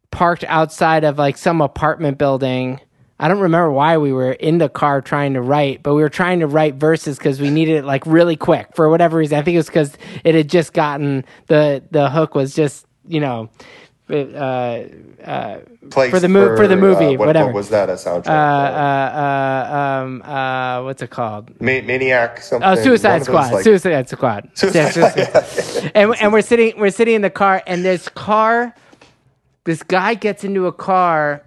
parked outside of, like, some apartment building. I don't remember why we were in the car trying to write, but we were trying to write verses because we needed it, like, really quick for whatever reason. I think it was because it had just gotten... The, the hook was just, you know... Uh, uh, for the movie, for, for the movie, uh, what, whatever. What was that a soundtrack? Uh, uh, uh, um, uh, what's it called? Ma- Maniac something. Oh, Suicide Squad. Those, like... Suicide Squad. Suicide Squad. Yeah, Suicide. and and we're sitting we're sitting in the car, and this car, this guy gets into a car,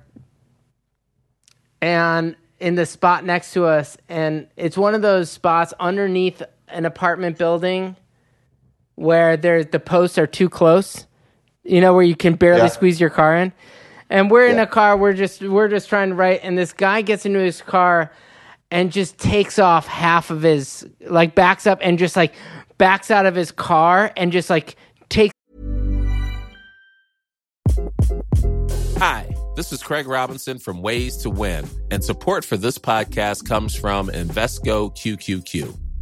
and in the spot next to us, and it's one of those spots underneath an apartment building, where there the posts are too close. You know, where you can barely yeah. squeeze your car in. And we're yeah. in a car, we're just we're just trying to write, and this guy gets into his car and just takes off half of his, like, backs up and just, like, backs out of his car and just, like, takes... Hi, this is Craig Robinson from Ways to Win, and support for this podcast comes from Invesco Q Q Q.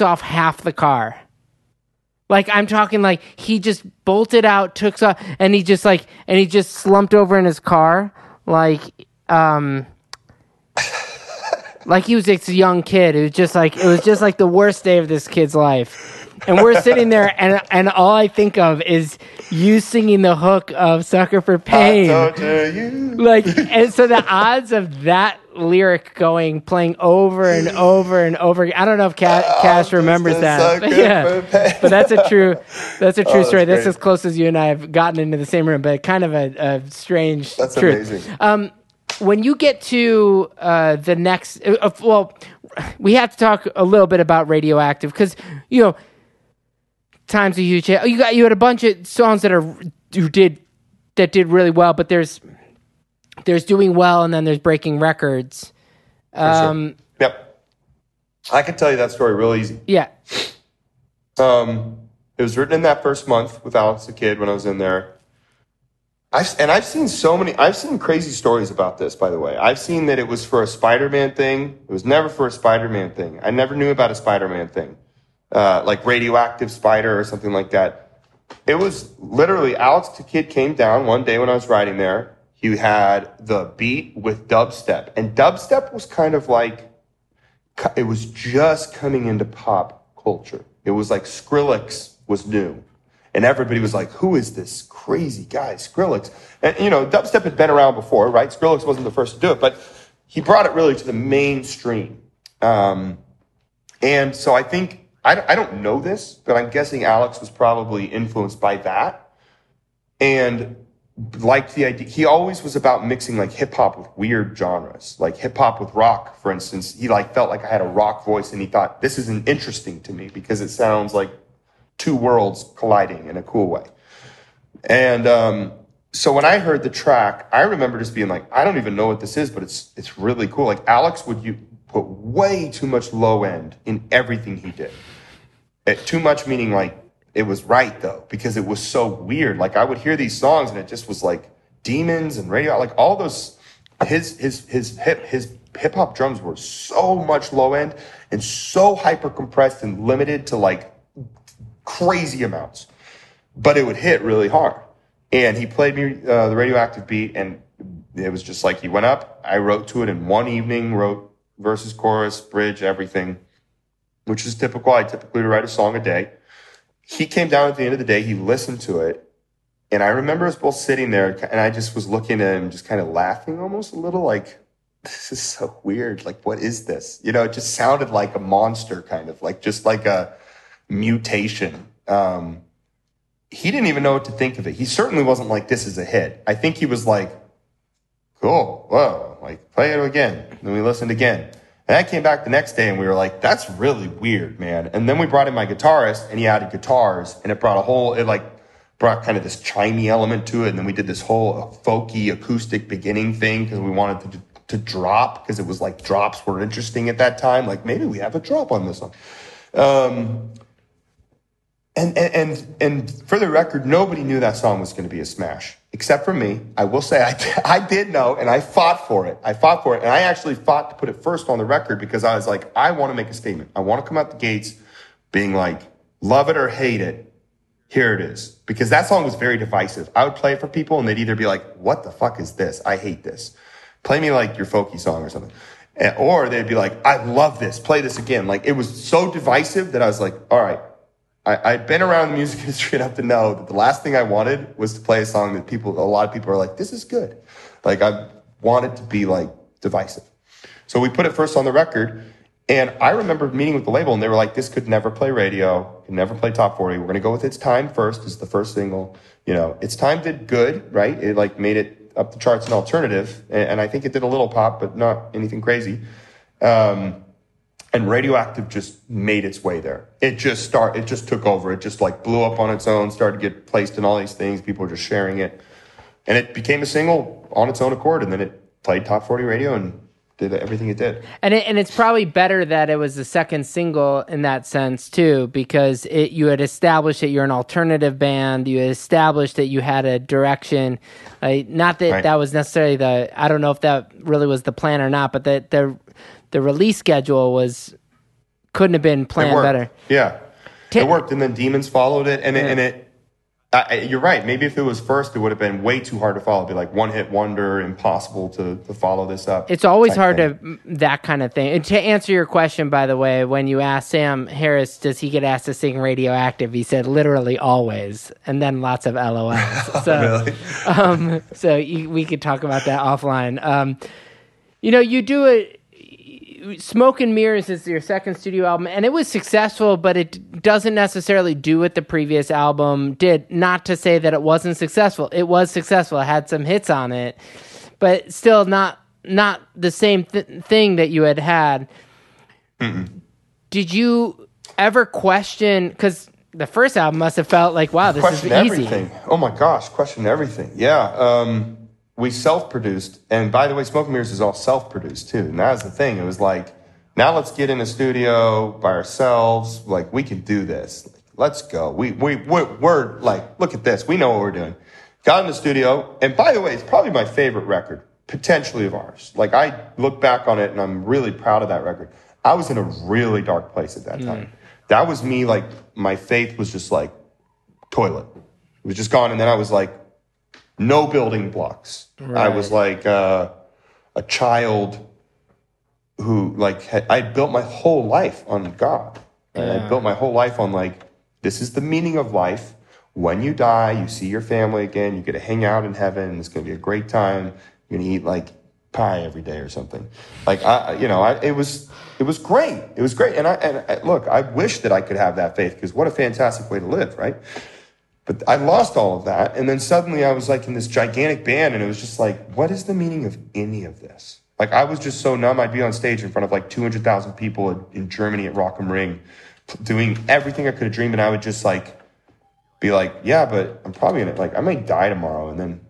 Off half the car. Like, I'm talking like he just bolted out, took off, and he just like, and he just slumped over in his car like, um... like he was this young kid. It was just like it was just like the worst day of this kid's life, and we're sitting there, and and all I think of is you singing the hook of "Sucker for Pain." I told you. Like, and so the odds of that lyric going playing over and over and over. I don't know if Ca- Cash remembers that, but yeah. But that's a true, that's a true oh, that's story. Great. That's as close as you and I have gotten into the same room, but kind of a, a strange. That's truth. Amazing. Um, When you get to uh, the next, uh, well, we have to talk a little bit about Radioactive because you know, time's a huge hit. You got you had a bunch of songs that are you did that did really well, but there's there's doing well, and then there's breaking records. Um, sure. Yep, I could tell you that story real easy. Yeah, um, it was written in that first month with Alex the Kid when I was in there. I've, and I've seen so many, I've seen crazy stories about this, by the way. I've seen that it was for a Spider-Man thing. It was never for a Spider-Man thing. I never knew about a Spider-Man thing, uh, like Radioactive Spider or something like that. It was literally, Alex the Kid came down one day when I was riding there. He had the beat with dubstep. And dubstep was kind of like, it was just coming into pop culture. It was like Skrillex was new. And everybody was like, who is this crazy guy, Skrillex? And, you know, dubstep had been around before, right? Skrillex wasn't the first to do it, but he brought it really to the mainstream. Um, and so I think, I, I don't know this, but I'm guessing Alex was probably influenced by that. And liked the idea. He always was about mixing like hip hop with weird genres, like hip hop with rock, for instance. He like felt like I had a rock voice and he thought, this isn't interesting to me because it sounds like two worlds colliding in a cool way. And um, so when I heard the track, I remember just being like, I don't even know what this is, but it's it's really cool. Like Alex would you put way too much low end in everything he did. It, too much meaning like it was right though, because it was so weird. Like I would hear these songs and it just was like Demons and Radio, like all those his his his hip his hip hop drums were so much low end and so hyper compressed and limited to like crazy amounts, but it would hit really hard. And he played me uh, the Radioactive beat, and it was just like he went up. I wrote to it in one evening, wrote verses, chorus, bridge, everything, which is typical. I typically write a song a day. He came down at the end of the day, he listened to it, and I remember us both sitting there, and I just was looking at him, just kind of laughing almost a little, like, this is so weird. Like, what is this? You know, it just sounded like a monster, kind of like just like a mutation. Um, he didn't even know what to think of it. He certainly wasn't like, this is a hit. I think he was like, cool, whoa, like play it again. Then we listened again. And I came back the next day and we were like, that's really weird, man. And then we brought in my guitarist and he added guitars and it brought a whole, it like brought kind of this chimey element to it. And then we did this whole folky acoustic beginning thing because we wanted to, to drop because it was like drops were interesting at that time. Like maybe we have a drop on this one. Um, And, and and and for the record, nobody knew that song was going to be a smash, except for me. I will say I, I did know, and I fought for it. I fought for it, and I actually fought to put it first on the record because I was like, I want to make a statement. I want to come out the gates being like, love it or hate it, here it is. Because that song was very divisive. I would play it for people, and they'd either be like, what the fuck is this? I hate this. Play me like your folky song or something. Or they'd be like, I love this. Play this again. Like, it was so divisive that I was like, all right. I, I'd been around the music industry enough to know that the last thing I wanted was to play a song that people, a lot of people are like, this is good. Like I want it to be like divisive. So we put it first on the record. And I remember meeting with the label, and they were like, this could never play radio, could never play top forty. We're going to go with It's Time first as the first single. You know, It's Time did good, right? It like made it up the charts an alternative. And I think it did a little pop, but not anything crazy. Um, and Radioactive just made its way there. It just start, it just took over. It just like blew up on its own, started to get placed in all these things. People were just sharing it. And it became a single on its own accord. And then it played top forty radio and did everything it did. And it, and it's probably better that it was the second single in that sense too, because it, you had established that you're an alternative band. You had established that you had a direction. Like, not that right. that was necessarily the, I don't know if that really was the plan or not, but the, the, the release schedule was, couldn't have been planned better. Yeah. T- it worked. And then Demons followed it. And yeah. it, and it, I, you're right. Maybe if it was first, it would have been way too hard to follow. It'd be like one hit wonder, impossible to, to follow this up. It's always hard thing. to, that kind of thing. And to answer your question, by the way, when you asked Sam Harris, does he get asked to sing Radioactive? He said literally always. And then lots of L O Ls. So, oh, really? um, so you, we could talk about that offline. Um, you know, you do it. Smoke and Mirrors is your second studio album, and it was successful, but it doesn't necessarily do what the previous album did. Not to say that it wasn't successful. It was successful. It had some hits on it, but still not not the same th- thing that you had had. Mm-mm. Did you ever question, because the first album must have felt like, wow, this question is easy. Everything. Oh my gosh, question everything. Yeah. Um... We self-produced, and by the way, Smoke and Mirrors is all self-produced too. And that was the thing. It was like, now let's get in a studio by ourselves. Like, we can do this. Let's go. We we we're, we're like, look at this. We know what we're doing. Got in the studio, and by the way, it's probably my favorite record, potentially of ours. Like, I look back on it, and I'm really proud of that record. I was in a really dark place at that time. Mm. That was me. Like, my faith was just like toilet. It was just gone, and then I was like, no building blocks. Right. I was like uh, a child who, like, had, I built my whole life on God. And yeah. I built my whole life on, like, this is the meaning of life. When you die, you see your family again. You get to hang out in heaven. It's going to be a great time. You're going to eat, like, pie every day or something. Like, I, you know, I, it was it was great. It was great. And, I, and I, look, I wish that I could have that faith, because what a fantastic way to live, right? But I lost all of that, and then suddenly I was like in this gigantic band, and it was just like, what is the meaning of any of this? Like, I was just so numb. I'd be on stage in front of like two hundred thousand people in, in Germany at Rock am Ring, doing everything I could have dreamed, and I would just like be like, yeah, but I'm probably gonna, like, I might die tomorrow, and then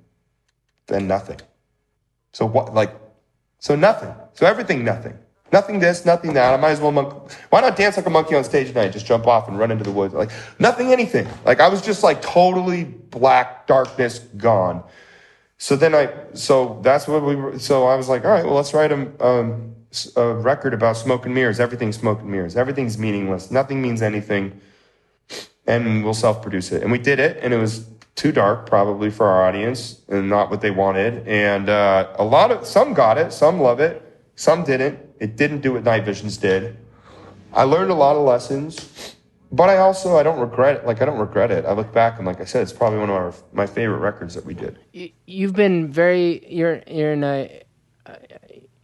then nothing. So what? Like, so nothing. So everything, nothing. Nothing this, nothing that. I might as well monk. Why not dance like a monkey on stage tonight? Just jump off and run into the woods. Like, nothing, anything. Like, I was just like totally black, darkness, gone. So then I, so that's what we were, so I was like, all right, well, let's write a, um, a record about smoke and mirrors. Everything's smoke and mirrors. Everything's meaningless. Nothing means anything. And we'll self-produce it. And we did it. And it was too dark probably for our audience and not what they wanted. And uh, a lot of, some got it. Some love it. Some didn't. It didn't do what Night Visions did. I learned a lot of lessons, but I also, I don't regret it. Like, I don't regret it. I look back, and like I said, it's probably one of our, my favorite records that we did. You've been very, you're, you're in a,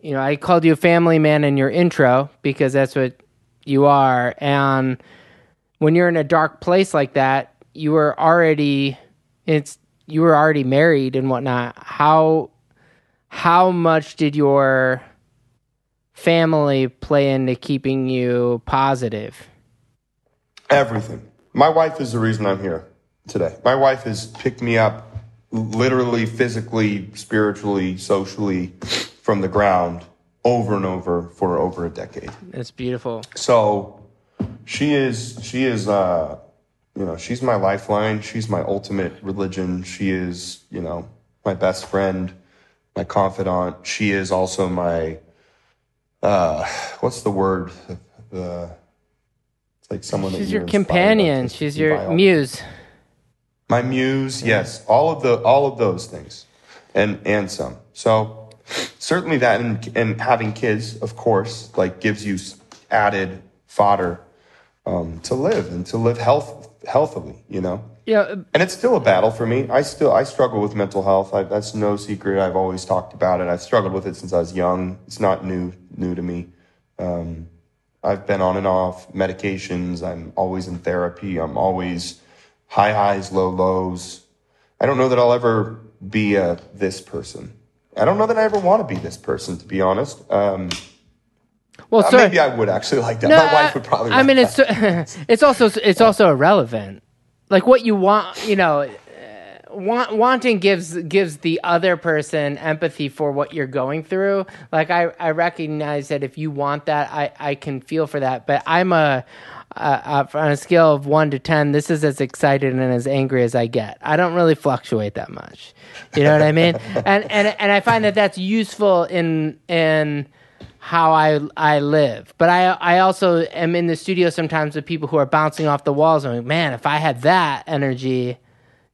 you know, I called you a family man in your intro because that's what you are. And when you're in a dark place like that, you were already, it's, you were already married and whatnot. How, how much did your family play into keeping you positive? Everything. My wife is the reason I'm here today. My wife has picked me up literally, physically, spiritually, socially from the ground over and over for over a decade. That's beautiful. So she is, she is, uh, you know, she's my lifeline. She's my ultimate religion. She is, you know, my best friend, my confidant. She is also my, Uh, what's the word? The, it's like someone. She's that your companion. She's your muse. My muse, yes. All of the, all of those things, and and some. So certainly that, and, and having kids, of course, like gives you added fodder um, to live and to live health healthily, you know? Yeah. And it's still a battle for me. I still, I struggle with mental health. I, that's no secret. I've always talked about it. I've struggled with it since I was young. It's not new, new to me. Um, I've been on and off medications. I'm always in therapy. I'm always high highs, low lows. I don't know that I'll ever be uh, this person. I don't know that I ever want to be this person, to be honest. Um, well, uh, so, maybe I would actually like that. No, My I, wife would probably. I like mean, it's it's also it's also irrelevant. Like what you want, you know, want, wanting gives gives the other person empathy for what you're going through. Like I, I recognize that if you want that, I, I can feel for that. But I'm a. Uh, uh, on a scale of one to ten, this is as excited and as angry as I get. I don't really fluctuate that much. You know what I mean? And and and I find that that's useful in in how I I live. But I I also am in the studio sometimes with people who are bouncing off the walls. And I'm like, man, if I had that energy,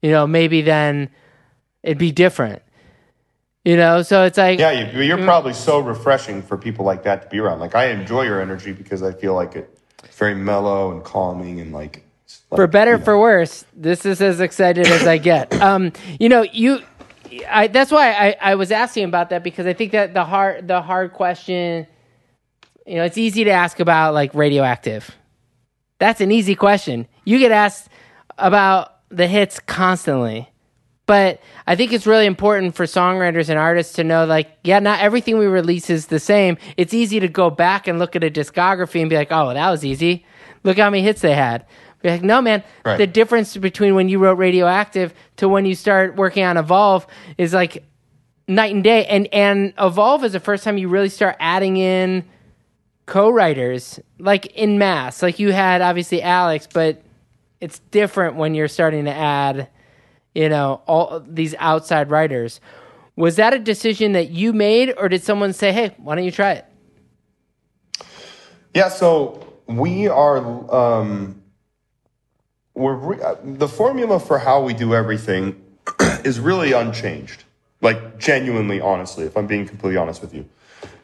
you know, maybe then it'd be different. You know, so it's like... Yeah, you, you're probably so refreshing for people like that to be around. Like, I enjoy your energy because I feel like it... very mellow and calming and like, like for better, you know. For worse, this is as excited as I get. Um, you know, you, I, that's why I, I was asking about that, because I think that the hard, the hard question, you know, it's easy to ask about like Radioactive. That's an easy question. You get asked about the hits constantly, but I think it's really important for songwriters and artists to know, like, yeah, not everything we release is the same. It's easy to go back and look at a discography and be like, oh, well, that was easy. Look how many hits they had. Be like, no, man, right. The difference between when you wrote Radioactive to when you start working on Evolve is like night and day. And, and Evolve is the first time you really start adding in co-writers, like in mass. Like you had obviously Alex, but it's different when you're starting to add... you know, all these outside writers. Was that a decision that you made, or did someone say, hey, why don't you try it? Yeah, so we are, um, we're re- the formula for how we do everything is really unchanged. Like, genuinely, honestly, if I'm being completely honest with you.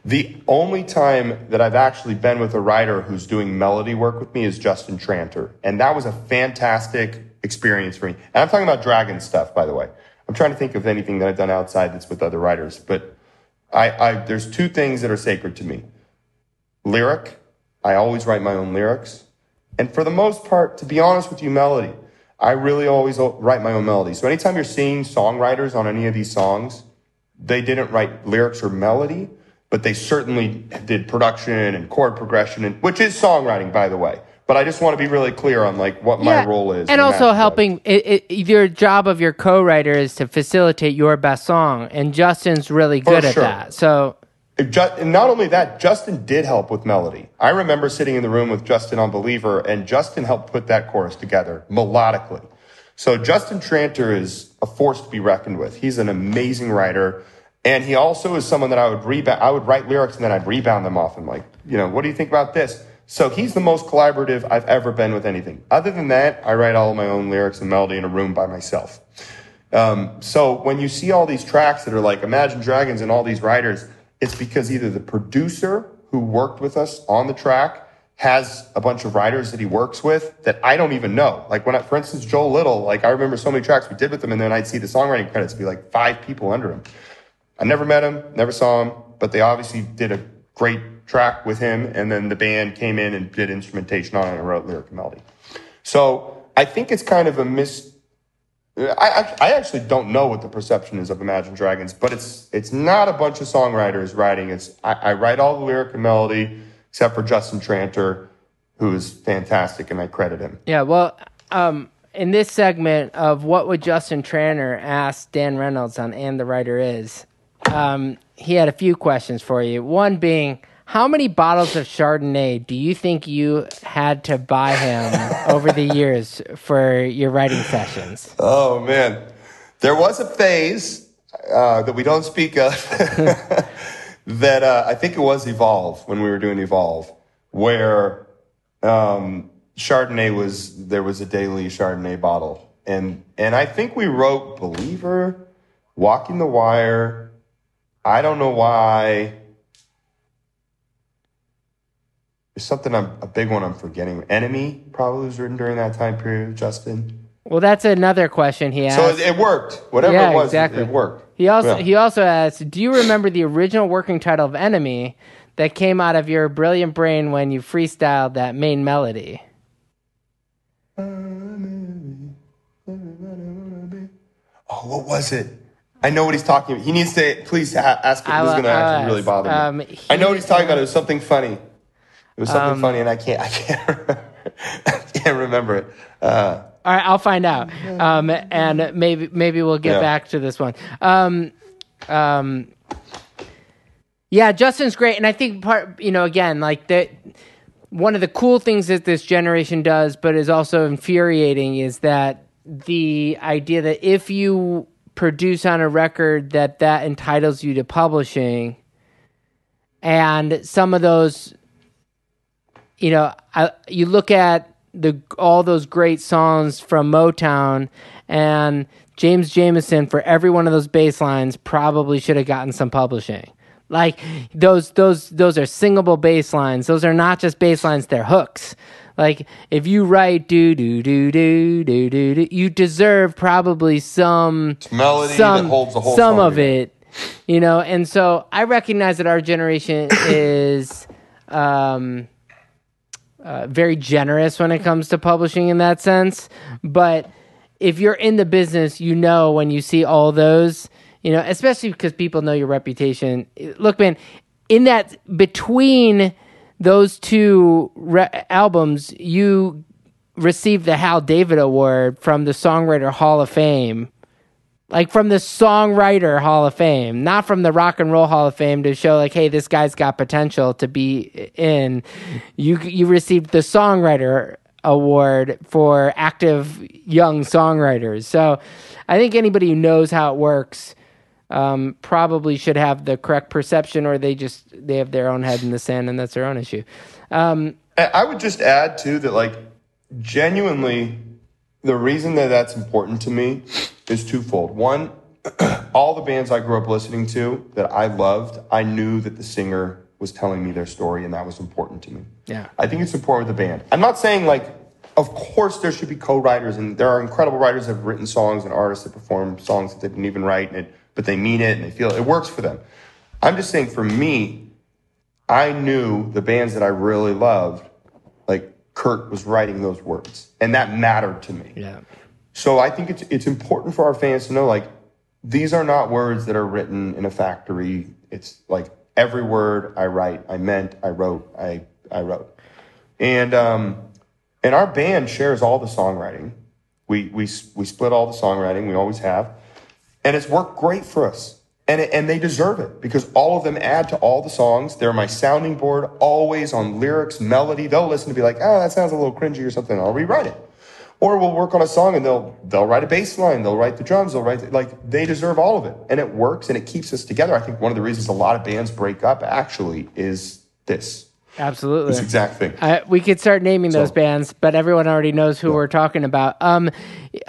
The only time that I've actually been with a writer who's doing melody work with me is Justin Tranter. And that was a fantastic experience for me. And I'm talking about Dragon stuff, by the way. I'm trying to think of anything that I've done outside that's with other writers, but I, I there's two things that are sacred to me. Lyric, I always write my own lyrics. And for the most part, to be honest with you, melody, I really always write my own melody. So anytime you're seeing songwriters on any of these songs, they didn't write lyrics or melody, but they certainly did production and chord progression, and which is songwriting, by the way. But I just want to be really clear on like what yeah. my role is. And also helping it, it, your job of your co-writer is to facilitate your best song. And Justin's really good For sure. at that. So it just, and not only that, Justin did help with melody. I remember sitting in the room with Justin on Believer, and Justin helped put that chorus together melodically. So Justin Tranter is a force to be reckoned with. He's an amazing writer. And he also is someone that I would rebound. I would write lyrics and then I'd rebound them off him. Like, you know, what do you think about this? So he's the most collaborative I've ever been with anything. Other than that, I write all of my own lyrics and melody in a room by myself. Um, so when you see all these tracks that are like Imagine Dragons and all these writers, it's because either the producer who worked with us on the track has a bunch of writers that he works with that I don't even know. Like when, I, for instance, Joel Little, like I remember so many tracks we did with him, and then I'd see the songwriting credits be like five people under him. I never met him, never saw him, but they obviously did a great track with him, and then the band came in and did instrumentation on it and wrote lyric and melody. So I think it's kind of a mis... I, I actually don't know what the perception is of Imagine Dragons, but it's it's not a bunch of songwriters writing. It's I, I write all the lyric and melody, except for Justin Tranter, who is fantastic, and I credit him. Yeah, well, um, in this segment of What Would Justin Tranter Ask Dan Reynolds on And the Writer Is, um, he had a few questions for you, one being... how many bottles of Chardonnay do you think you had to buy him over the years for your writing sessions? Oh, man. There was a phase uh, that we don't speak of that uh, I think it was Evolve, when we were doing Evolve, where um, Chardonnay was, there was a daily Chardonnay bottle. And, and I think we wrote Believer, Walking the Wire, I Don't Know Why... There's something, I'm, a big one I'm forgetting. Enemy probably was written during that time period, Justin. Well, that's another question he asked. So it, it worked. Whatever yeah, it was, exactly. it, it worked. He also yeah. he also asked, do you remember the original working title of Enemy that came out of your brilliant brain when you freestyled that main melody? Oh, what was it? I know what he's talking about. He needs to, please ha- ask him. I, he's going to actually really bother um, me. He, I know what he's talking about. It was something funny. It was something um, funny, and I can't I can't remember, I can't remember it. Uh, All right, I'll find out, um, and maybe maybe we'll get yeah. back to this one. Um, um, yeah, Justin's great, and I think part, you know, again, like that. One of the cool things that this generation does, but is also infuriating, is that the idea that if you produce on a record, that that entitles you to publishing, and some of those, you know, I, you look at the all those great songs from Motown, and James Jamerson, for every one of those bass lines, probably should have gotten some publishing. Like those, those, those are singable bass lines. Those are not just bass lines; they're hooks. Like if you write do do do do do do do, you deserve probably some melody some, that holds the whole some song of it, you know. And so I recognize that our generation is um, uh, very generous when it comes to publishing in that sense. But if you're in the business, you know when you see all those. You know, especially because people know your reputation. Look, man, in that between those two re- albums, you received the Hal David Award from the Songwriter Hall of Fame. Like, from the Songwriter Hall of Fame, not from the Rock and Roll Hall of Fame, to show, like, hey, this guy's got potential to be in. You, you received the Songwriter Award for active young songwriters. So I think anybody who knows how it works Um, probably should have the correct perception, or they just they have their own head in the sand, and that's their own issue. Um, I would just add too that, like, genuinely, the reason that that's important to me is twofold. One, all the bands I grew up listening to that I loved, I knew that the singer was telling me their story, and that was important to me. Yeah, I think it's important with the band. I'm not saying, like, of course there should be co-writers, and there are incredible writers that have written songs and artists that perform songs that they didn't even write, and it, but they mean it and they feel it. It works for them. I'm just saying, for me, I knew the bands that I really loved, like, Kurt was writing those words, and that mattered to me. Yeah. So I think it's it's important for our fans to know, like, these are not words that are written in a factory. It's like every word I write, I meant, I wrote, I I wrote. And um, and our band shares all the songwriting. We we we split all the songwriting. We always have. And it's worked great for us, and it, and they deserve it, because all of them add to all the songs. They're my sounding board always on lyrics, melody. They'll listen to be like, oh, that sounds a little cringy or something. I'll rewrite it, or we'll work on a song and they'll they'll write a bass line, they'll write the drums, they'll write the, like they deserve all of it, and it works and it keeps us together. I think one of the reasons a lot of bands break up actually is this. Absolutely, this exact thing. Uh, we could start naming so, those bands, but everyone already knows who yeah. we're talking about. Um,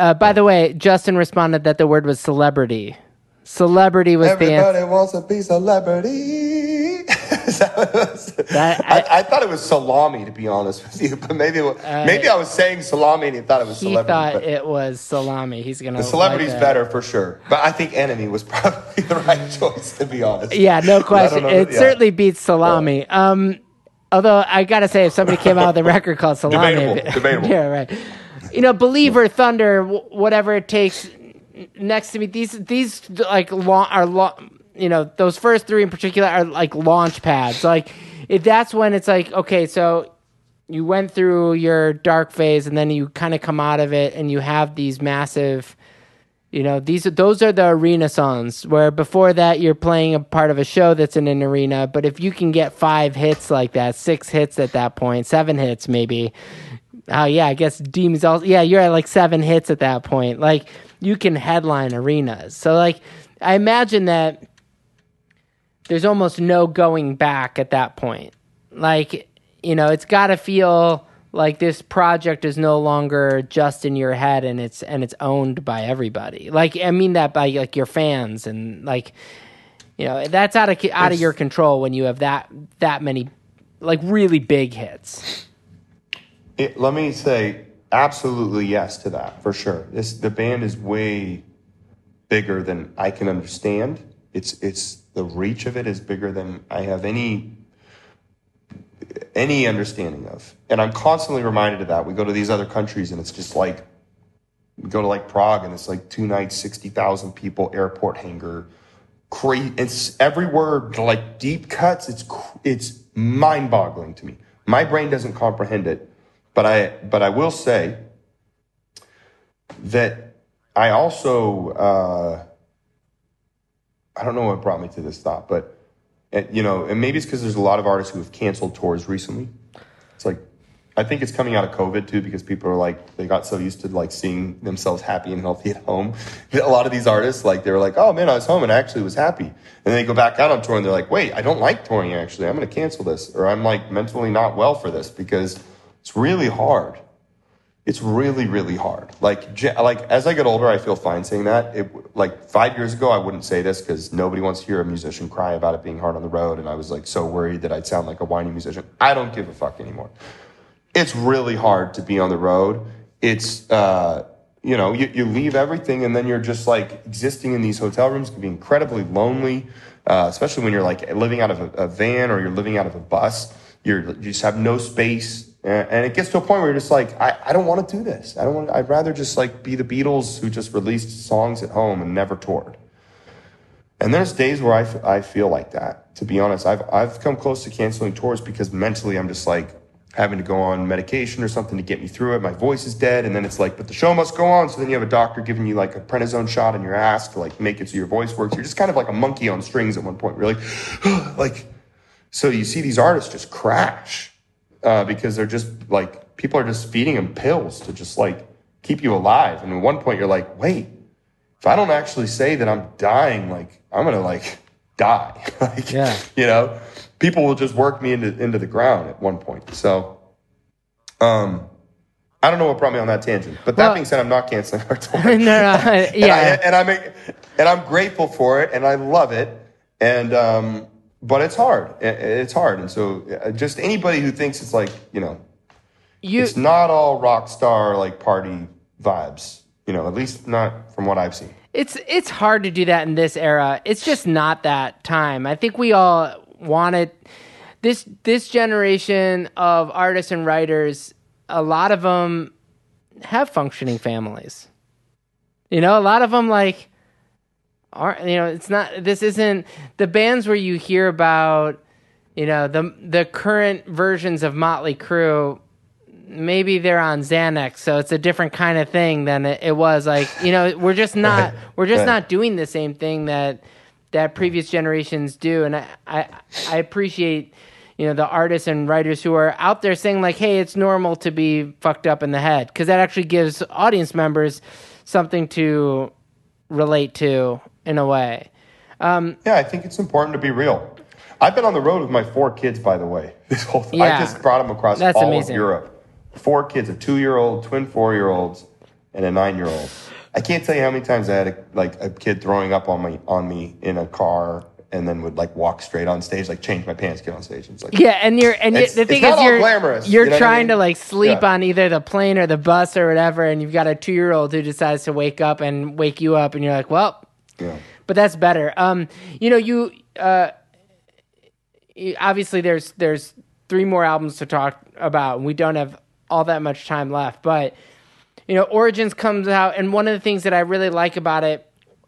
uh, by yeah. the way, Justin responded that the word was celebrity. Celebrity was Everybody the answer. Everybody wants to be celebrity. that that, I, I, I thought it was salami, to be honest with you, but maybe uh, maybe I was saying salami and he thought it was he celebrity. He thought it was salami. He's gonna. The celebrity's like better for sure, but I think Enemy was probably the right choice, to be honest. Yeah, no question. Know, it yeah. certainly beats salami. Yeah. Um. Although, I got to say, if somebody came out with a record called Salami... Debatable, debatable. Yeah, right. You know, Believer, Thunder, whatever it takes, next to me, these, these like, la- are, la- you know, those first three in particular are, like, launch pads. Like, if that's when it's like, okay, so you went through your dark phase, and then you kind of come out of it, and you have these massive... You know, these those are the arena songs, where before that you're playing a part of a show that's in an arena. But if you can get five hits like that, six hits at that point, seven hits maybe. Oh, uh, yeah, I guess Demons also. Yeah, you're at like seven hits at that point. Like, you can headline arenas. So, like, I imagine that there's almost no going back at that point. Like, you know, it's got to feel... like this project is no longer just in your head, and it's and it's owned by everybody. Like, I mean that by, like, your fans, and, like, you know, that's out of out of your control when you have that that many like really big hits? It, let me say absolutely yes to that, for sure. This, the band is way bigger than I can understand. It's it's the reach of it is bigger than I have any any understanding of. And I'm constantly reminded of that. We go to these other countries and it's just like, we go to like Prague and it's like two nights, sixty thousand people, airport hangar. Crazy. It's every word, like deep cuts. It's it's mind boggling to me. My brain doesn't comprehend it. But I but I will say that I also, uh, I don't know what brought me to this thought, but And, you know, and maybe it's because there's a lot of artists who have canceled tours recently. It's like, I think it's coming out of COVID too, because people are like, they got so used to like seeing themselves happy and healthy at home. A lot of these artists, like, they were like, oh man, I was home and I actually was happy. And they go back out on tour and they're like, wait, I don't like touring actually. I'm going to cancel this. Or I'm like mentally not well for this, because it's really hard. It's really, really hard. Like, like as I get older, I feel fine saying that. It, like five years ago, I wouldn't say this because nobody wants to hear a musician cry about it being hard on the road. And I was like so worried that I'd sound like a whiny musician. I don't give a fuck anymore. It's really hard to be on the road. It's, uh, you know, you, you leave everything and then you're just like existing in these hotel rooms can be incredibly lonely, uh, especially when you're like living out of a, a van or you're living out of a bus. You're, you just have no space. And it gets to a point where you're just like, I, I don't want to do this. I don't want. I'd rather just like be the Beatles who just released songs at home and never toured. And there's days where I, f- I feel like that. To be honest, I've I've come close to canceling tours because mentally I'm just like having to go on medication or something to get me through it. My voice is dead, and then it's like, but the show must go on. So then you have a doctor giving you like a prednisone shot in your ass to like make it so your voice works. You're just kind of like a monkey on strings at one point. You're like, like, so you see these artists just crash. Uh, because they're just like, people are just feeding them pills to just like keep you alive. And at one point you're like, wait, if I don't actually say that I'm dying, like I'm going to like die. Like, yeah. You know, people will just work me into, into the ground at one point. So, um, I don't know what brought me on that tangent, but that well, being said, I'm not canceling our tour. No, no, yeah. and, I, and I'm, and I'm grateful for it and I love it. And, um, But it's hard. It's hard. And so just anybody who thinks it's like, you know, you, it's not all rock star like party vibes, you know, at least not from what I've seen. It's it's hard to do that in this era. It's just not that time. I think we all wanted this this generation of artists and writers, a lot of them have functioning families. You know, a lot of them like, Are, you know, it's not, this isn't the bands where you hear about, you know, the the current versions of Motley Crue. Maybe they're on Xanax, so it's a different kind of thing than it, it was. Like, you know, we're just not right. we're just right. not doing the same thing that that previous generations do. And I, I I appreciate, you know, the artists and writers who are out there saying like, hey, it's normal to be fucked up in the head, because that actually gives audience members something to relate to. In a way. Um, yeah, I think it's important to be real. I've been on the road with my four kids, by the way. This whole thing. Yeah, I just brought them across all amazing. of Europe. Four kids, a two-year-old, twin four-year-olds, and a nine-year-old. I can't tell you how many times I had a, like a kid throwing up on my on me in a car, and then would like walk straight on stage, like change my pants, get on stage. And it's like, yeah, and you're and it's, the thing it's is, you're glamorous, you're you know trying I mean? to like sleep yeah. on either the plane or the bus or whatever, and you've got a two-year-old who decides to wake up and wake you up, and you're like, well. Yeah. But that's better. Um, you know, you uh, obviously there's there's three more albums to talk about, and we don't have all that much time left. But you know, Origins comes out, and one of the things that I really like about it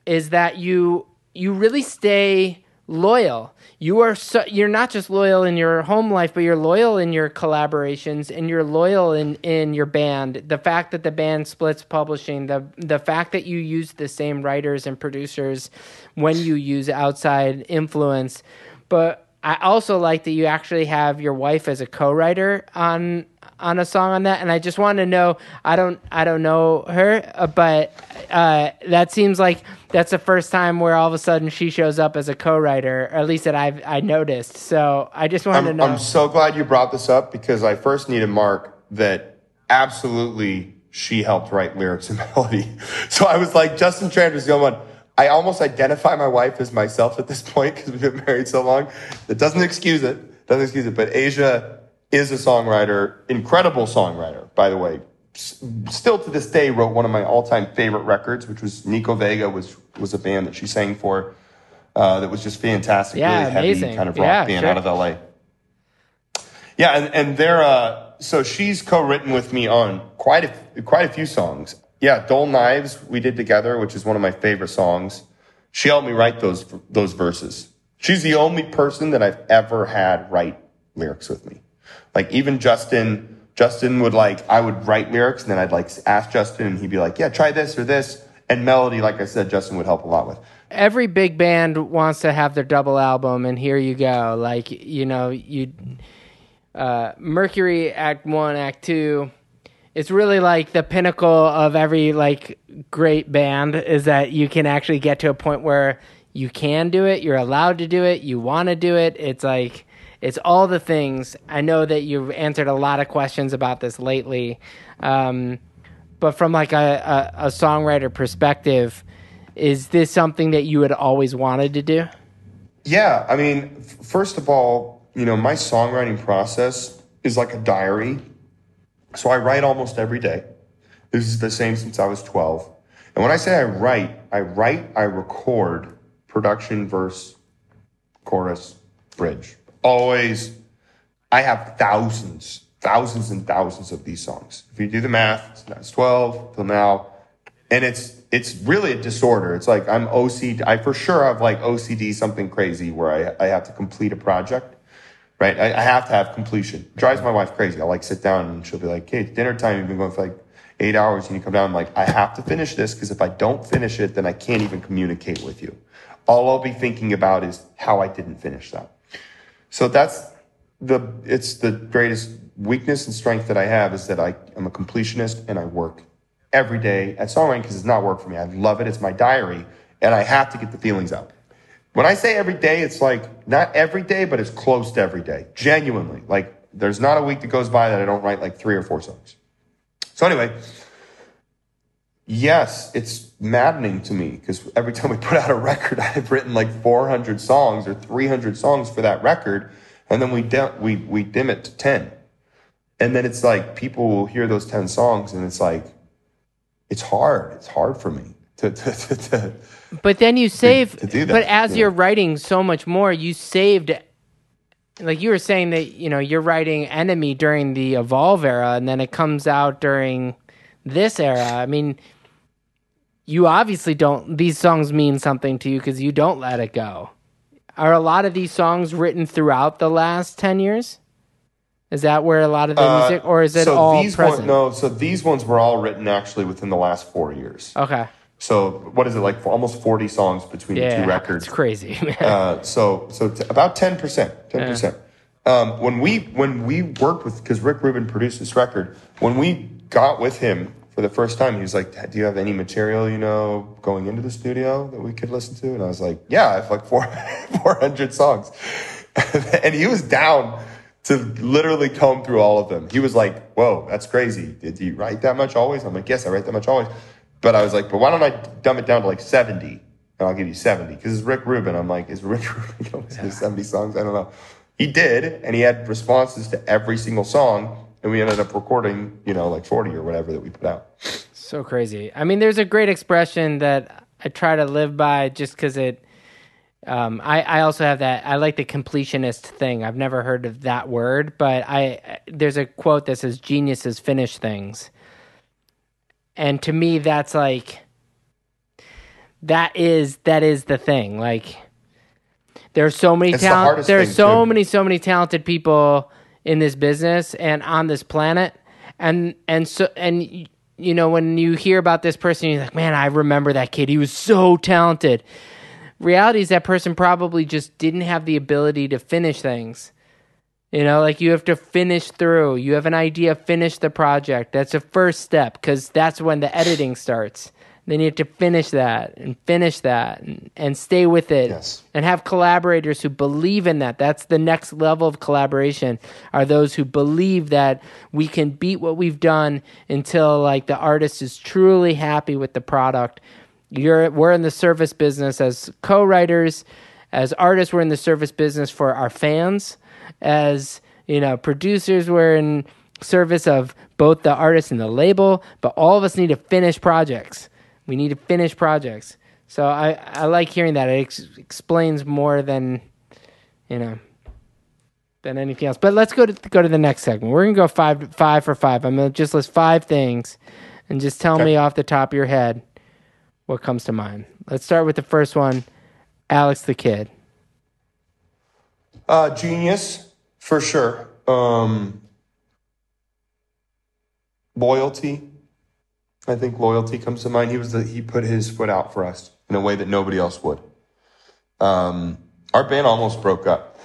is that you you really stay loyal. You are so, you're not just loyal in your home life, but you're loyal in your collaborations, and you're loyal in, in your band. The fact that the band splits publishing, the the fact that you use the same writers and producers when you use outside influence. But I also like that you actually have your wife as a co-writer on on a song on that. And I just want to know, I don't I don't know her, uh, but uh, that seems like that's the first time where all of a sudden she shows up as a co-writer, or at least that I've I noticed. So I just wanted I'm, to know. I'm so glad you brought this up, because I first need to mark that absolutely she helped write lyrics and melody. So I was like, Justin Tranter's the only one. I almost identify my wife as myself at this point because we've been married so long. That doesn't excuse it. doesn't excuse it. But Asia is a songwriter, incredible songwriter, by the way. S- still to this day wrote one of my all-time favorite records, which was Nico Vega, was was a band that she sang for uh, that was just fantastic, yeah, really heavy amazing. kind of rock yeah, band sure. out of L A. Yeah, and, and they're, uh, so she's co-written with me on quite a, quite a few songs. Yeah, Dull Knives we did together, which is one of my favorite songs. She helped me write those those verses. She's the only person that I've ever had write lyrics with me. Like even Justin, Justin would like, I would write lyrics and then I'd like ask Justin and he'd be like, yeah, try this or this. And melody, like I said, Justin would help a lot with. Every big band wants to have their double album, and here you go. Like, you know, you uh, Mercury Act One, Act Two. It's really like the pinnacle of every like great band is that you can actually get to a point where you can do it, you're allowed to do it, you want to do it. It's like, it's all the things. I know that you've answered a lot of questions about this lately, um, but from like a, a, a songwriter perspective, is this something that you had always wanted to do? Yeah, I mean, f- first of all, you know, my songwriting process is like a diary. So I write almost every day. This is the same since I was twelve. And when I say I write, I write, I record production, verse, chorus, bridge. Always, I have thousands, thousands and thousands of these songs. If you do the math, it's twelve till now. And it's it's really a disorder. It's like I'm O C D. I for sure have like O C D, something crazy where I, I have to complete a project. Right, I, I have to have completion. It drives my wife crazy. I like sit down and she'll be like, "Hey, it's dinner time. You've been going for like eight hours, and you come down." I'm like, "I have to finish this because if I don't finish it, then I can't even communicate with you. All I'll be thinking about is how I didn't finish that." So that's the it's the greatest weakness and strength that I have is that I am a completionist and I work every day at songwriting because it's not work for me. I love it. It's my diary, and I have to get the feelings out. When I say every day, it's like not every day, but it's close to every day. Genuinely. Like there's not a week that goes by that I don't write like three or four songs. So anyway, yes, it's maddening to me because every time we put out a record, I've written like four hundred songs or three hundred songs for that record. And then we, de- we, we dim it to ten. And then it's like people will hear those ten songs and it's like, it's hard. It's hard for me. To, to, to, to, but then you save to, to but as yeah. you're writing so much more, you saved, like you were saying that, you know, you're writing Enemy during the Evolve era and then it comes out during this era. I mean, you obviously don't, these songs mean something to you because you don't let it go. Are a lot of these songs written throughout the last ten years? Is that where a lot of the uh, music, or is it so all these present? One, no, so these ones were all written actually within the last four years. Okay. So what is it, like almost forty songs between yeah, the two records? It's crazy, man. Uh, so so t- about ten percent. ten percent. Yeah. Um, when we when we worked with, because Rick Rubin produced this record, when we got with him for the first time, he was like, do you have any material, you know, going into the studio that we could listen to? And I was like, yeah, I have like four, four hundred songs. And he was down to literally comb through all of them. He was like, whoa, that's crazy. Did you write that much always? I'm like, yes, I write that much always. But I was like, but why don't I dumb it down to like seventy? And I'll give you seventy. Because it's Rick Rubin. I'm like, is Rick Rubin going to listen to seventy songs? I don't know. He did, and he had responses to every single song. And we ended up recording, you know, like forty or whatever that we put out. So crazy. I mean, there's a great expression that I try to live by just because it... Um, I, I also have that. I like the completionist thing. I've never heard of that word. But I there's a quote that says, geniuses finish things. And to me, that's like, that is, that is the thing. Like there's so many, talent, the there's so too. many, so many talented people in this business and on this planet. And, and so, and you know, when you hear about this person, you're like, man, I remember that kid. He was so talented. Reality is that person probably just didn't have the ability to finish things. You know, like you have to finish through. You have an idea, finish the project. That's the first step because that's when the editing starts. Then you have to finish that and finish that and, and stay with it. Yes. And have collaborators who believe in that. That's the next level of collaboration are those who believe that we can beat what we've done until like the artist is truly happy with the product. You're we're in the service business as co-writers, as artists, we're in the service business for our fans. as, you know, producers were in service of both the artist and the label, but all of us need to finish projects. We need to finish projects. So I, I like hearing that. It ex- explains more than, you know, than anything else. But let's go to go to the next segment. We're going to go five five for five. I'm going to just list five things and just tell okay. me off the top of your head what comes to mind. Let's start with the first one, Alex the Kid. Uh, genius, for sure. Um, loyalty. I think loyalty comes to mind. He was the, he put his foot out for us in a way that nobody else would. Um, our band almost broke up.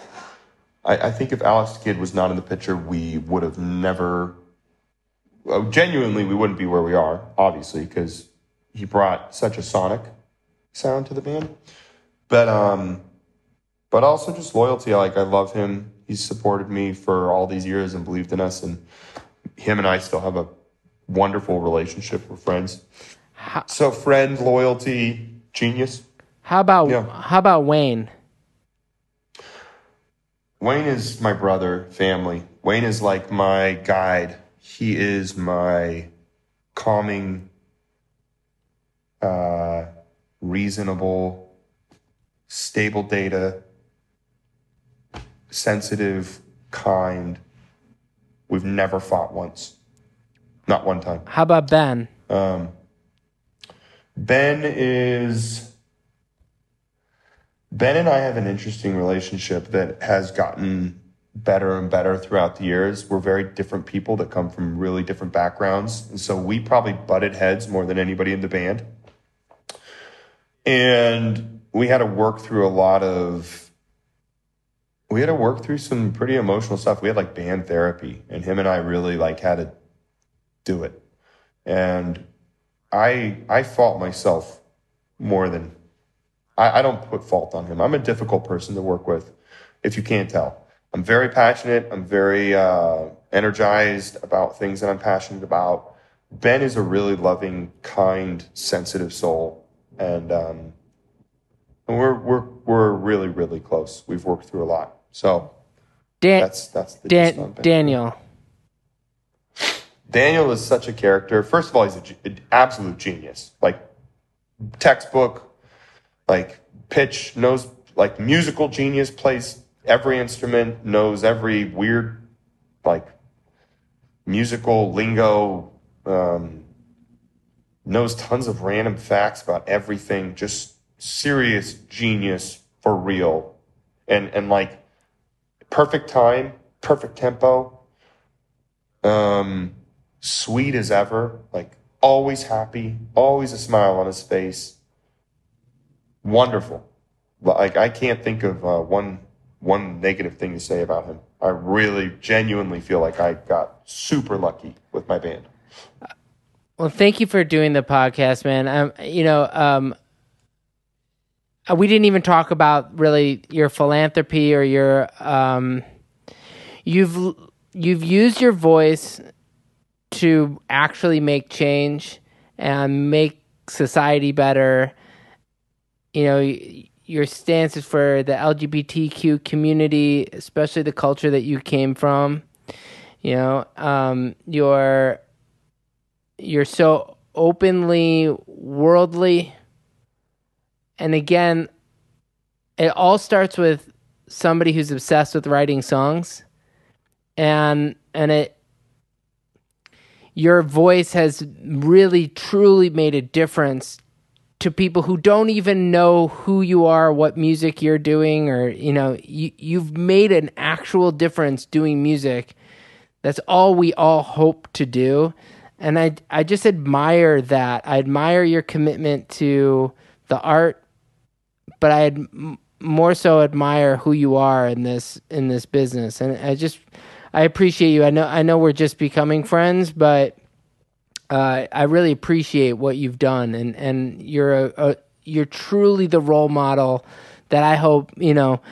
I, I think if Alex the Kid was not in the picture, we would have never, well, genuinely, we wouldn't be where we are, obviously, because he brought such a sonic sound to the band. But um, but also just loyalty. Like, I love him. He's supported me for all these years and believed in us, and him and I still have a wonderful relationship. We're friends. How, so friend, loyalty, genius. How about yeah. how about Wayne? Wayne is my brother, family. Wayne is like my guide. He is my calming, uh, reasonable, stable data, sensitive, kind. We've never fought once. Not one time. How about Ben? Um, Ben is... Ben and I have an interesting relationship that has gotten better and better throughout the years. We're very different people that come from really different backgrounds. And so we probably butted heads more than anybody in the band. And we had to work through a lot of... We had to work through some pretty emotional stuff. We had, like, band therapy. And him and I really, like, had a... do it. And I I fault myself more than I, I don't put fault on him. I'm a difficult person to work with, if you can't tell. I'm very passionate. I'm very uh, energized about things that I'm passionate about. Ben is a really loving, kind, sensitive soul. And um, and we're we're we're really, really close. We've worked through a lot. So Dan- that's that's the Dan- Daniel. Daniel is such a character. First of all, he's a, an absolute genius. Like, textbook, like, pitch, knows, like, musical genius, plays every instrument, knows every weird, like, musical lingo, um, knows tons of random facts about everything. Just serious genius for real. And, and like, perfect time, perfect tempo. Um... Sweet as ever, like always happy, always a smile on his face. Wonderful. Like, I can't think of uh, one one negative thing to say about him. I really genuinely feel like I got super lucky with my band. Well, thank you for doing the podcast, man. Um, you know, um, we didn't even talk about really your philanthropy or your um, you've you've used your voice to actually make change and make society better. You know, your stance is for the L G B T Q community, especially the culture that you came from. You know, um, you're, you're so openly worldly. And again, it all starts with somebody who's obsessed with writing songs. And, and it, your voice has really, truly made a difference to people who don't even know who you are, what music you're doing, or, you know, you, you've made an actual difference doing music. That's all we all hope to do. And I, I just admire that. I admire your commitment to the art, but I ad- more so admire who you are in this, in this business. And I just... I appreciate you. I know I know we're just becoming friends, but uh, I really appreciate what you've done, and, and you're a, a you're truly the role model that I hope, you know,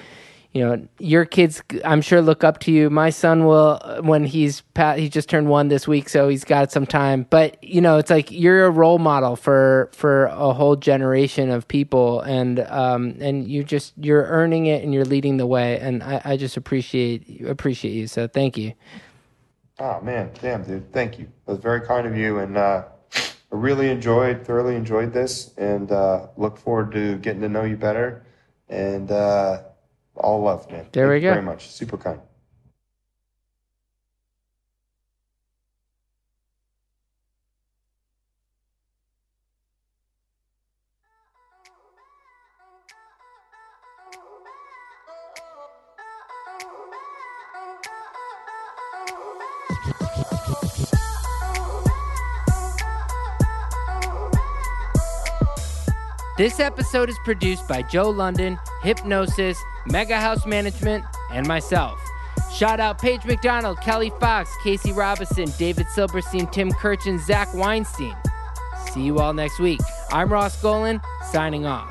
you know, your kids, I'm sure, look up to you. My son will, when he's, he just turned one this week, so he's got some time. But, you know, it's like you're a role model for for a whole generation of people, and um, and you just, you're earning it and you're leading the way, and I, I just appreciate appreciate you, so thank you. Oh, man, damn, dude, thank you. That was very kind of you, and uh, I really enjoyed, thoroughly enjoyed this, and uh, look forward to getting to know you better, and... Uh, all love, man. There we go. Thank you very much. Super kind. This episode is produced by Joe London, Hypnosis, Mega House Management, and myself. Shout out Paige McDonald, Kelly Fox, Casey Robinson, David Silberstein, Tim Kirchen, Zach Weinstein. See you all next week. I'm Ross Golan, signing off.